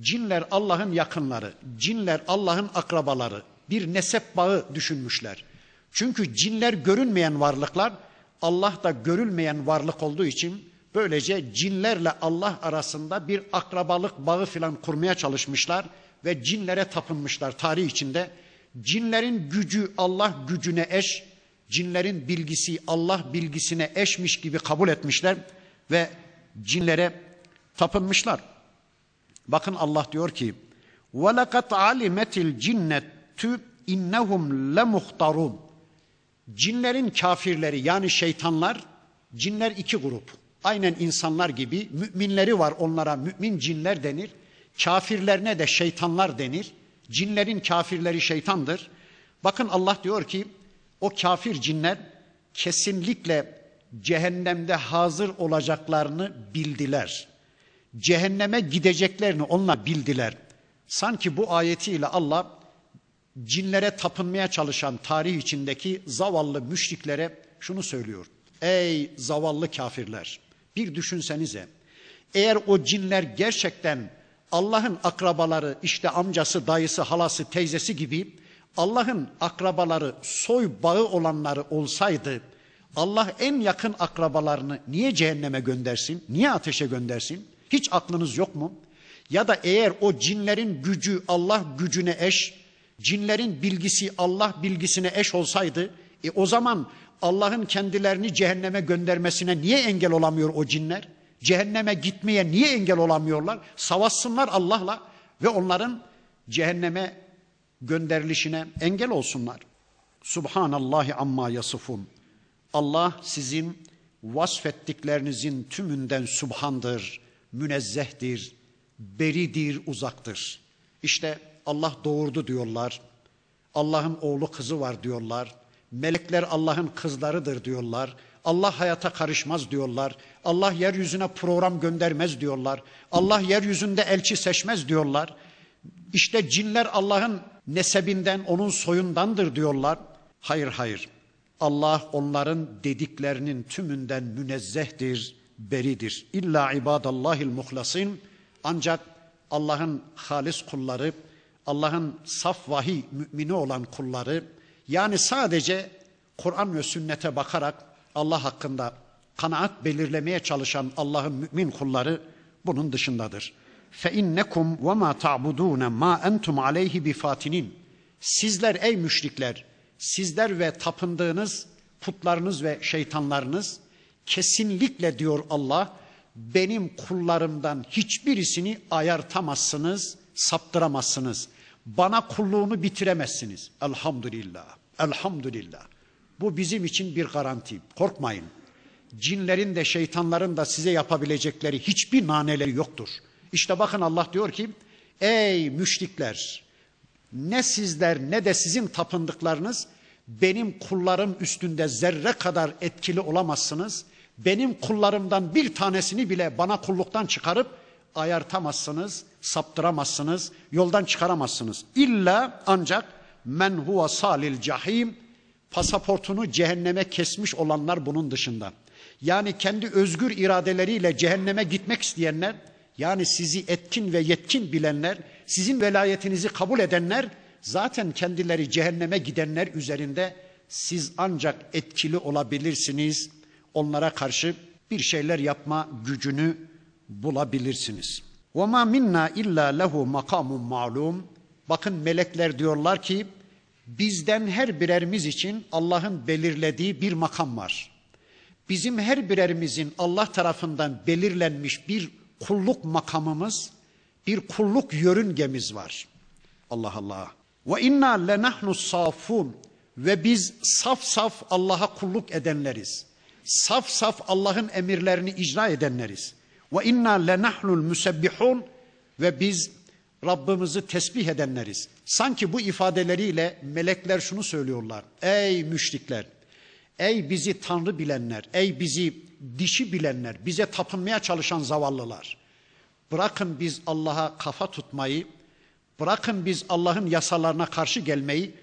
Cinler Allah'ın yakınları, cinler Allah'ın akrabaları, bir nesep bağı düşünmüşler. Çünkü cinler görünmeyen varlıklar, Allah da görülmeyen varlık olduğu için böylece cinlerle Allah arasında bir akrabalık bağı filan kurmaya çalışmışlar ve cinlere tapınmışlar tarih içinde. Cinlerin gücü Allah gücüne eş, cinlerin bilgisi Allah bilgisine eşmiş gibi kabul etmişler ve cinlere tapınmışlar. Bakın, Allah diyor ki وَلَقَدْ عَلِمَتِ الْجِنَّةُ اِنَّهُمْ لَمُخْتَرُونَ. Cinlerin kafirleri, yani şeytanlar, cinler iki grup. Aynen insanlar gibi müminleri var, onlara mümin cinler denir. Kafirlerine de şeytanlar denir. Cinlerin kafirleri şeytandır. Bakın, Allah diyor ki o kafir cinler kesinlikle cehennemde hazır olacaklarını bildiler. Cehenneme gideceklerini onlar bildiler. Sanki bu ayetiyle Allah cinlere tapınmaya çalışan tarih içindeki zavallı müşriklere şunu söylüyor. Ey zavallı kafirler, bir düşünsenize. Eğer o cinler gerçekten Allah'ın akrabaları, işte amcası, dayısı, halası, teyzesi gibi Allah'ın akrabaları, soy bağı olanları olsaydı, Allah en yakın akrabalarını niye cehenneme göndersin? Niye ateşe göndersin? Hiç aklınız yok mu? Ya da eğer o cinlerin gücü Allah gücüne eş, cinlerin bilgisi Allah bilgisine eş olsaydı, e o zaman Allah'ın kendilerini cehenneme göndermesine niye engel olamıyor o cinler? Cehenneme gitmeye niye engel olamıyorlar? Savaşsınlar Allah'la ve onların cehenneme gönderilişine engel olsunlar. Subhanallahi amma yasifun. Allah sizin vasfettiklerinizin tümünden subhandır, münezzehtir, beridir, uzaktır. İşte Allah doğurdu diyorlar. Allah'ın oğlu kızı var diyorlar. Melekler Allah'ın kızlarıdır diyorlar. Allah hayata karışmaz diyorlar. Allah yeryüzüne program göndermez diyorlar. Allah yeryüzünde elçi seçmez diyorlar. İşte cinler Allah'ın nesebinden, onun soyundandır diyorlar. Hayır, hayır. Allah onların dediklerinin tümünden münezzehtir, beridir. İlla ibadallahil muhlasin. Ancak Allah'ın halis kulları, Allah'ın saf vahiy mümini olan kulları, yani sadece Kur'an ve sünnete bakarak Allah hakkında kanaat belirlemeye çalışan Allah'ın mümin kulları bunun dışındadır. فَاِنَّكُمْ وَمَا تَعْبُدُونَ مَا أَنْتُمْ عَلَيْهِ بِفَاتِنِينَ. Sizler ey müşrikler, sizler ve tapındığınız putlarınız ve şeytanlarınız kesinlikle diyor Allah, benim kullarımdan hiçbirisini ayartamazsınız, saptıramazsınız. Bana kulluğunu bitiremezsiniz. Elhamdülillah, elhamdülillah. Bu bizim için bir garanti. Korkmayın. Cinlerin de şeytanların da size yapabilecekleri hiçbir naneleri yoktur. İşte bakın, Allah diyor ki ey müşrikler, Ne sizler ne de sizin tapındıklarınız benim kullarım üstünde zerre kadar etkili olamazsınız. Benim kullarımdan bir tanesini bile bana kulluktan çıkarıp ayartamazsınız, saptıramazsınız, yoldan çıkaramazsınız. İlla ancak men huve salil cahim, pasaportunu cehenneme kesmiş olanlar bunun dışında. Yani kendi özgür iradeleriyle cehenneme gitmek isteyenler, yani sizi etkin ve yetkin bilenler, sizin velayetinizi kabul edenler, zaten kendileri cehenneme gidenler üzerinde siz ancak etkili olabilirsiniz. Onlara karşı bir şeyler yapma gücünü bulabilirsiniz. وَمَا مِنَّا اِلَّا لَهُ مَقَامٌ مَعْلُومٌ. Bakın melekler diyorlar ki bizden her birerimiz için Allah'ın belirlediği bir makam var. Bizim her birerimizin Allah tarafından belirlenmiş bir kulluk makamımız, bir kulluk yörüngemiz var. Allah Allah. وَاِنَّا لَنَحْنُ الصَّافُونَ. Ve biz saf saf Allah'a kulluk edenleriz. Saf saf Allah'ın emirlerini icra edenleriz. Ve inna lenahnul musebbihun, ve biz Rabbimizi tesbih edenleriz. Sanki bu ifadeleriyle melekler şunu söylüyorlar: ey müşrikler, ey bizi tanrı bilenler, ey bizi dişi bilenler, bize tapınmaya çalışan zavallılar, bırakın biz Allah'a kafa tutmayı, bırakın biz Allah'ın yasalarına karşı gelmeyi.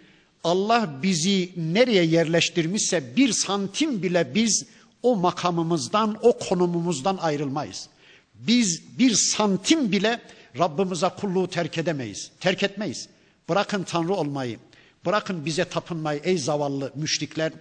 Allah bizi nereye yerleştirmişse bir santim bile biz o makamımızdan, o konumumuzdan ayrılmayız. Biz bir santim bile Rabbimize kulluğu terk edemeyiz, terk etmeyiz. Bırakın Tanrı olmayı, bırakın bize tapınmayı ey zavallı müşrikler.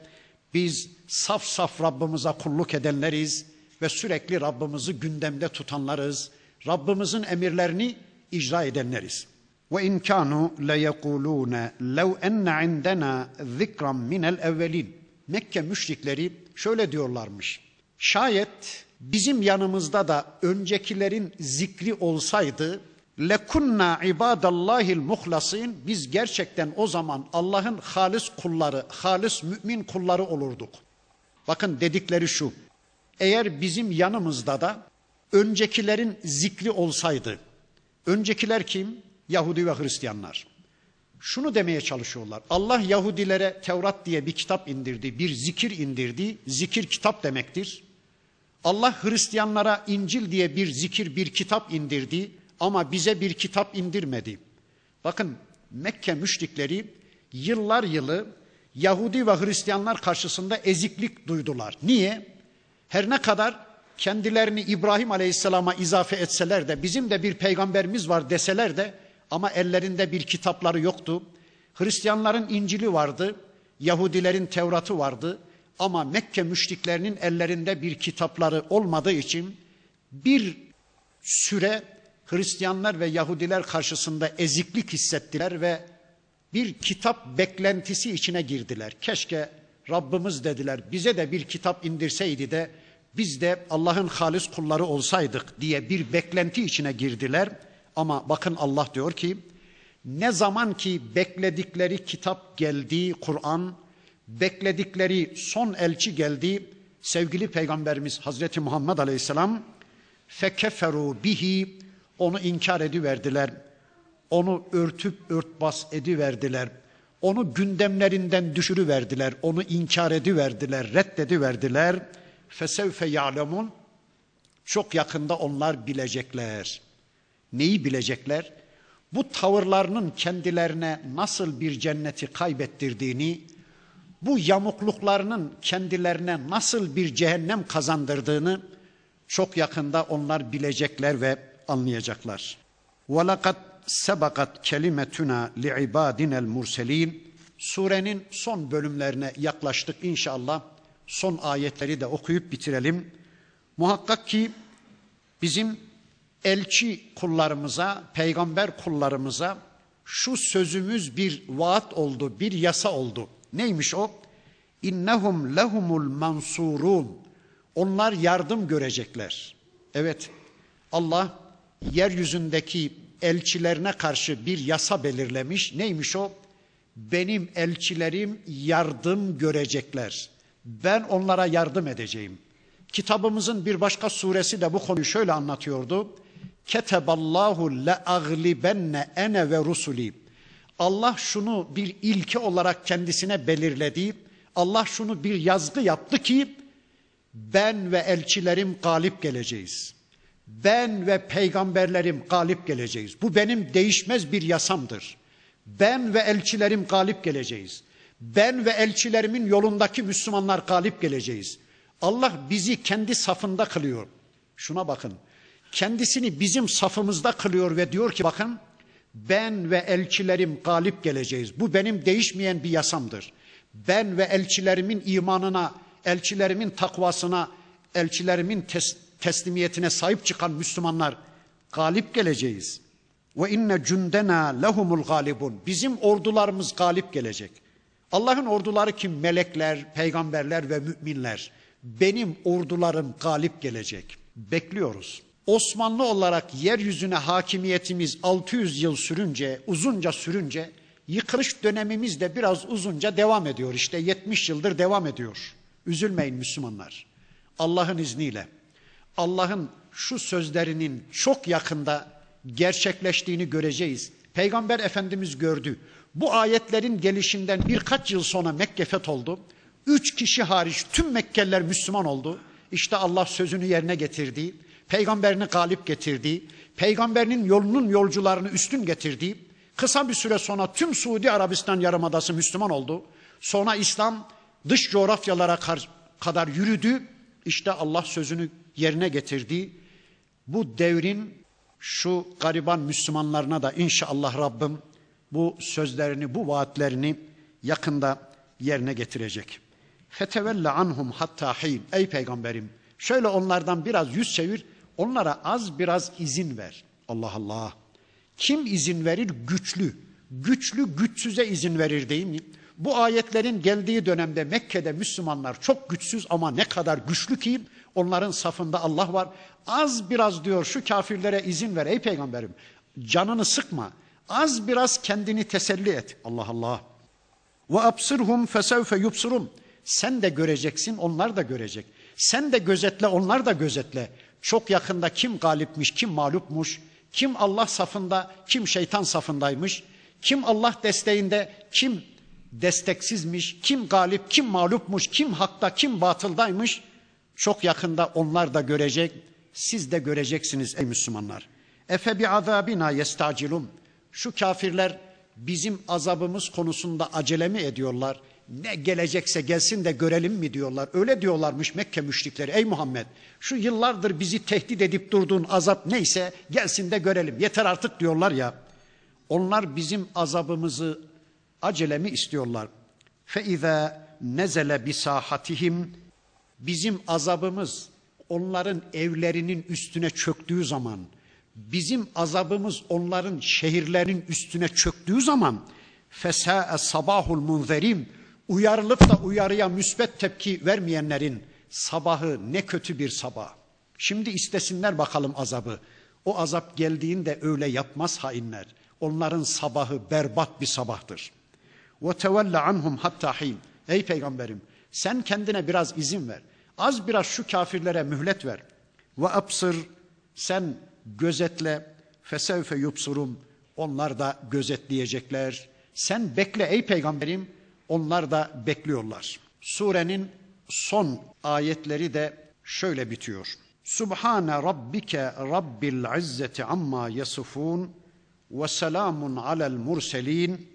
Biz saf saf Rabbimize kulluk edenleriz ve sürekli Rabbimizi gündemde tutanlarız. Rabbimizin emirlerini icra edenleriz. وَاِنْ كَانُوا لَيَقُولُونَ لَوْ اَنَّ عِنْدَنَا ذِكْرًا مِنَ الْاَوَّلِينَ. Mekke müşrikleri şöyle diyorlarmış: şayet bizim yanımızda da öncekilerin zikri olsaydı لَكُنَّا عِبَادَ اللّٰهِ الْمُخْلَصِينَ, biz gerçekten o zaman Allah'ın halis kulları, halis mümin kulları olurduk. Bakın dedikleri şu: eğer bizim yanımızda da öncekilerin zikri olsaydı. Öncekiler kim? Yahudi ve Hristiyanlar. Şunu demeye çalışıyorlar: Allah Yahudilere Tevrat diye bir kitap indirdi, bir zikir indirdi. Zikir kitap demektir. Allah Hristiyanlara İncil diye bir zikir, bir kitap indirdi ama bize bir kitap indirmedi. Bakın Mekke müşrikleri yıllar yılı Yahudi ve Hristiyanlar karşısında eziklik duydular. Niye? Her ne kadar kendilerini İbrahim Aleyhisselam'a izafe etseler de, bizim de bir peygamberimiz var deseler de, ama ellerinde bir kitapları yoktu. Hristiyanların İncil'i vardı, Yahudilerin Tevrat'ı vardı ama Mekke müşriklerinin ellerinde bir kitapları olmadığı için bir süre Hristiyanlar ve Yahudiler karşısında eziklik hissettiler ve bir kitap beklentisi içine girdiler. Keşke Rabbimiz dediler bize de bir kitap indirseydi de biz de Allah'ın halis kulları olsaydık diye bir beklenti içine girdiler. Ama bakın Allah diyor ki ne zaman ki bekledikleri kitap geldi, Kur'an, bekledikleri son elçi geldi, sevgili Peygamberimiz Hazreti Muhammed Aleyhisselam, fekeferu bihi, onu inkar ediverdiler, onu örtüp örtbas ediverdiler, onu gündemlerinden düşürüverdiler, onu inkar ediverdiler, reddediverdiler. Fesevfe ya'lemun, çok yakında onlar bilecekler. Neyi bilecekler? Bu tavırlarının kendilerine nasıl bir cenneti kaybettirdiğini, bu yamukluklarının kendilerine nasıl bir cehennem kazandırdığını çok yakında onlar bilecekler ve anlayacaklar. وَلَقَدْ سَبَقَتْ كَلِمَتُنَا لِعِبَادِنَا الْمُرْسَلِينَ. Surenin son bölümlerine yaklaştık inşallah. Son ayetleri de okuyup bitirelim. Muhakkak ki bizim elçi kullarımıza, peygamber kullarımıza şu sözümüz bir vaat oldu, bir yasa oldu. Neymiş o? İnnehum lehumul mansurun. Onlar yardım görecekler. Evet, Allah yeryüzündeki elçilerine karşı bir yasa belirlemiş. Neymiş o? Benim elçilerim yardım görecekler. Ben onlara yardım edeceğim. Kitabımızın bir başka suresi de bu konuyu şöyle anlatıyordu: Keteballahu le'aglibenne ene ve rusuli. Allah şunu bir ilke olarak kendisine belirledi. Allah şunu bir yazgı yaptı ki ben ve elçilerim galip geleceğiz. Ben ve peygamberlerim galip geleceğiz. Bu benim değişmez bir yasamdır. Ben ve elçilerim galip geleceğiz. Ben ve elçilerimin yolundaki Müslümanlar galip geleceğiz. Allah bizi kendi safında kılıyor. Şuna bakın. Kendisini bizim safımızda kılıyor ve diyor ki bakın, ben ve elçilerim galip geleceğiz. Bu benim değişmeyen bir yasamdır. Ben ve elçilerimin imanına, elçilerimin takvasına, elçilerimin tes- teslimiyetine sahip çıkan Müslümanlar galip geleceğiz. Ve inne cündena lehumul galibun. Bizim ordularımız galip gelecek. Allah'ın orduları kim? Melekler, peygamberler ve müminler. Benim ordularım galip gelecek. Bekliyoruz. Osmanlı olarak yeryüzüne hakimiyetimiz altı yüz yıl sürünce, uzunca sürünce, yıkılış dönemimiz de biraz uzunca devam ediyor. İşte yetmiş yıldır devam ediyor. Üzülmeyin Müslümanlar. Allah'ın izniyle, Allah'ın şu sözlerinin çok yakında gerçekleştiğini göreceğiz. Peygamber Efendimiz gördü. Bu ayetlerin gelişinden birkaç yıl sonra Mekke fetholdu. Üç kişi hariç tüm Mekkeliler Müslüman oldu. İşte Allah sözünü yerine getirdi. Peygamberini galip getirdi. Peygamberinin yolunun yolcularını üstün getirdi. Kısa bir süre sonra tüm Suudi Arabistan Yarımadası Müslüman oldu. Sonra İslam dış coğrafyalara kadar yürüdü. İşte Allah sözünü yerine getirdi. Bu devrin şu gariban Müslümanlarına da inşallah Rabbim bu sözlerini, bu vaatlerini yakında yerine getirecek. Fetevelle anhum hatta hin. Ey peygamberim, şöyle onlardan biraz yüz çevir, onlara az biraz izin ver. Allah Allah. Kim izin verir? Güçlü. Güçlü güçsüze izin verir değil mi? Bu ayetlerin geldiği dönemde Mekke'de Müslümanlar çok güçsüz ama ne kadar güçlü ki onların safında Allah var. Az biraz diyor şu kafirlere izin ver ey peygamberim. Canını sıkma. Az biraz kendini teselli et. Allah Allah. Ve absirhum fesevfe yubsirun. Sen de göreceksin, onlar da görecek. Sen de gözetle, onlar da gözetle. Çok yakında kim galipmiş, kim mağlupmuş, kim Allah safında, kim şeytan safındaymış, kim Allah desteğinde, kim desteksizmiş, kim galip, kim mağlupmuş, kim hakta, kim batıldaymış. Çok yakında onlar da görecek, siz de göreceksiniz ey Müslümanlar. Efe bi azabina yestacilun. Şu kafirler bizim azabımız konusunda acele mi ediyorlar? Ne gelecekse gelsin de görelim mi diyorlar. Öyle diyorlarmış Mekke müşrikleri. Ey Muhammed, şu yıllardır bizi tehdit edip durduğun azap neyse gelsin de görelim. Yeter artık diyorlar ya. Onlar bizim azabımızı acele mi istiyorlar? فَاِذَا نَزَلَ بِسَاحَتِهِمْ. Bizim azabımız onların evlerinin üstüne çöktüğü zaman, bizim azabımız onların şehirlerinin üstüne çöktüğü zaman فَسَاءَ صَبَاهُ الْمُنْذَرِينَ. Uyarılıp da uyarıya müsbet tepki vermeyenlerin sabahı ne kötü bir sabah. Şimdi istesinler bakalım azabı. O azap geldiğinde öyle yapmaz hainler. Onların sabahı berbat bir sabahtır. وَتَوَلَّ عَنْهُمْ حَتَّى حِينَ. Ey peygamberim, sen kendine biraz izin ver. Az biraz şu kafirlere mühlet ver. وَاَبْصِرْ. Sen gözetle. فَسَوْفَ يُبْصُرُمْ. Onlar da gözetleyecekler. Sen bekle ey peygamberim. Onlar da bekliyorlar. Surenin son ayetleri de şöyle bitiyor. Subhane rabbike rabbil izzeti amma yasifun ve selamun alel murselin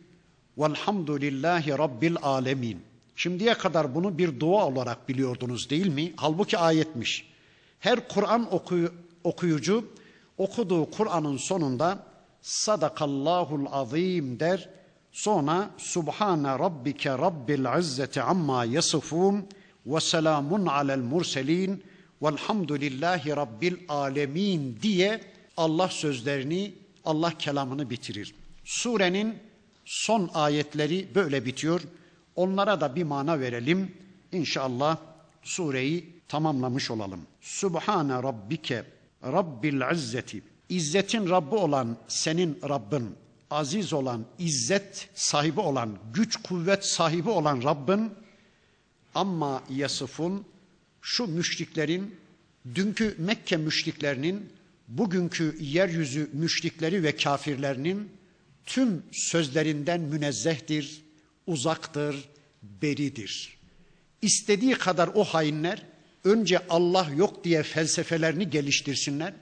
velhamdülillahi rabbil alemin. Şimdiye kadar bunu bir dua olarak biliyordunuz değil mi? Halbuki ayetmiş. Her Kur'an okuy- okuyucu okuduğu Kur'an'ın sonunda sadakallahul azim der. Sonra Subhane rabbike rabbil izzeti amma yasifun ve selamun alel murselin velhamdülillahi rabbil alemin diye Allah sözlerini, Allah kelamını bitirir. Surenin son ayetleri böyle bitiyor. Onlara da bir mana verelim. İnşallah sureyi tamamlamış olalım. Subhane rabbike rabbil izzeti. İzzetin Rabbi olan senin Rabbin. Aziz olan, izzet sahibi olan, güç kuvvet sahibi olan Rabbin amma yasifun, şu müşriklerin, dünkü Mekke müşriklerinin, bugünkü yeryüzü müşrikleri ve kafirlerinin tüm sözlerinden münezzehtir, uzaktır, beridir. İstediği kadar o hainler önce Allah yok diye felsefelerini geliştirsinler,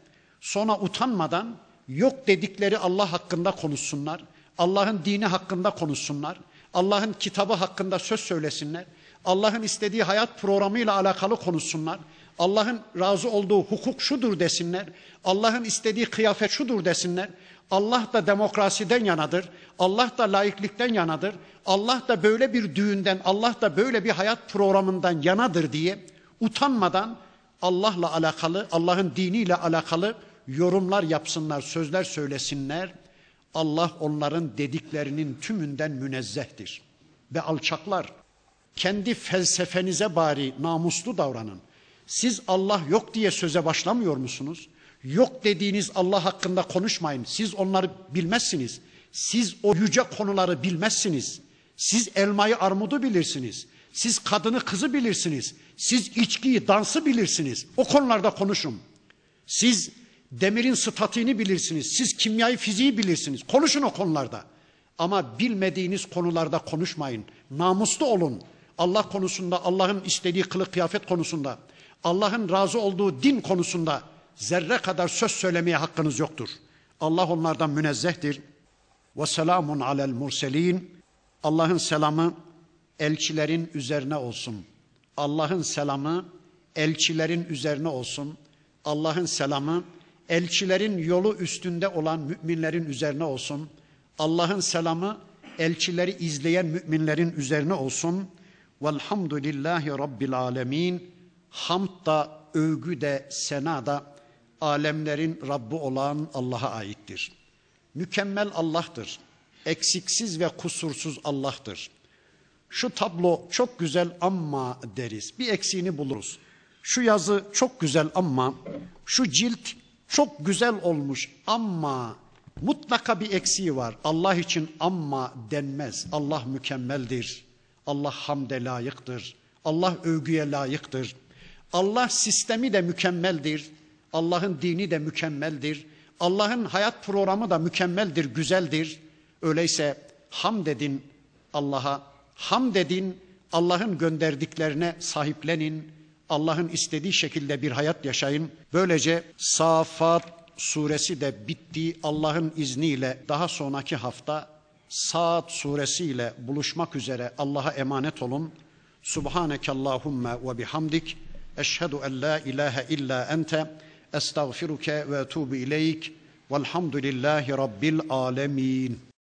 sonra utanmadan yok dedikleri Allah hakkında konuşsunlar, Allah'ın dini hakkında konuşsunlar, Allah'ın kitabı hakkında söz söylesinler, Allah'ın istediği hayat programıyla alakalı konuşsunlar, Allah'ın razı olduğu hukuk şudur desinler, Allah'ın istediği kıyafet şudur desinler, Allah da demokrasiden yanadır, Allah da laiklikten yanadır, Allah da böyle bir düğünden, Allah da böyle bir hayat programından yanadır diye utanmadan Allah'la alakalı, Allah'ın diniyle alakalı yorumlar yapsınlar, sözler söylesinler. Allah onların dediklerinin tümünden münezzehtir. Ve alçaklar, kendi felsefenize bari namuslu davranın. Siz Allah yok diye söze başlamıyor musunuz? Yok dediğiniz Allah hakkında konuşmayın. Siz onları bilmezsiniz. Siz o yüce konuları bilmezsiniz. Siz elmayı armudu bilirsiniz. Siz kadını kızı bilirsiniz. Siz içkiyi dansı bilirsiniz. O konularda konuşun. Siz demirin statiğini bilirsiniz. Siz kimyayı fiziği bilirsiniz. Konuşun o konularda. Ama bilmediğiniz konularda konuşmayın. Namuslu olun. Allah konusunda, Allah'ın istediği kılık kıyafet konusunda, Allah'ın razı olduğu din konusunda zerre kadar söz söylemeye hakkınız yoktur. Allah onlardan münezzehtir. Ve selamun alel murselin. Allah'ın selamı elçilerin üzerine olsun. Allah'ın selamı elçilerin üzerine olsun. Allah'ın selamı elçilerin yolu üstünde olan müminlerin üzerine olsun. Allah'ın selamı elçileri izleyen müminlerin üzerine olsun. Velhamdülillahi Rabbil alemin. Hamd da, övgü de, sena da alemlerin Rabbi olan Allah'a aittir. Mükemmel Allah'tır. Eksiksiz ve kusursuz Allah'tır. Şu tablo çok güzel ama deriz. Bir eksiğini buluruz. Şu yazı çok güzel ama, şu cilt çok güzel olmuş ama mutlaka bir eksiği var. Allah için amma denmez. Allah mükemmeldir. Allah hamde layıktır. Allah övgüye layıktır. Allah sistemi de mükemmeldir. Allah'ın dini de mükemmeldir. Allah'ın hayat programı da mükemmeldir, güzeldir. Öyleyse hamd edin Allah'a. Hamd edin, Allah'ın gönderdiklerine sahiplenin. Allah'ın istediği şekilde bir hayat yaşayın. Böylece Saffat Suresi de bitti. Allah'ın izniyle daha sonraki hafta Saat Suresi ile buluşmak üzere. Allah'a emanet olun. Subhaneke Allahümme ve bihamdik. Eşhedü en la ilahe illa ente. Estağfiruke ve etûbü ileyk. Velhamdülillahi Rabbil alemin.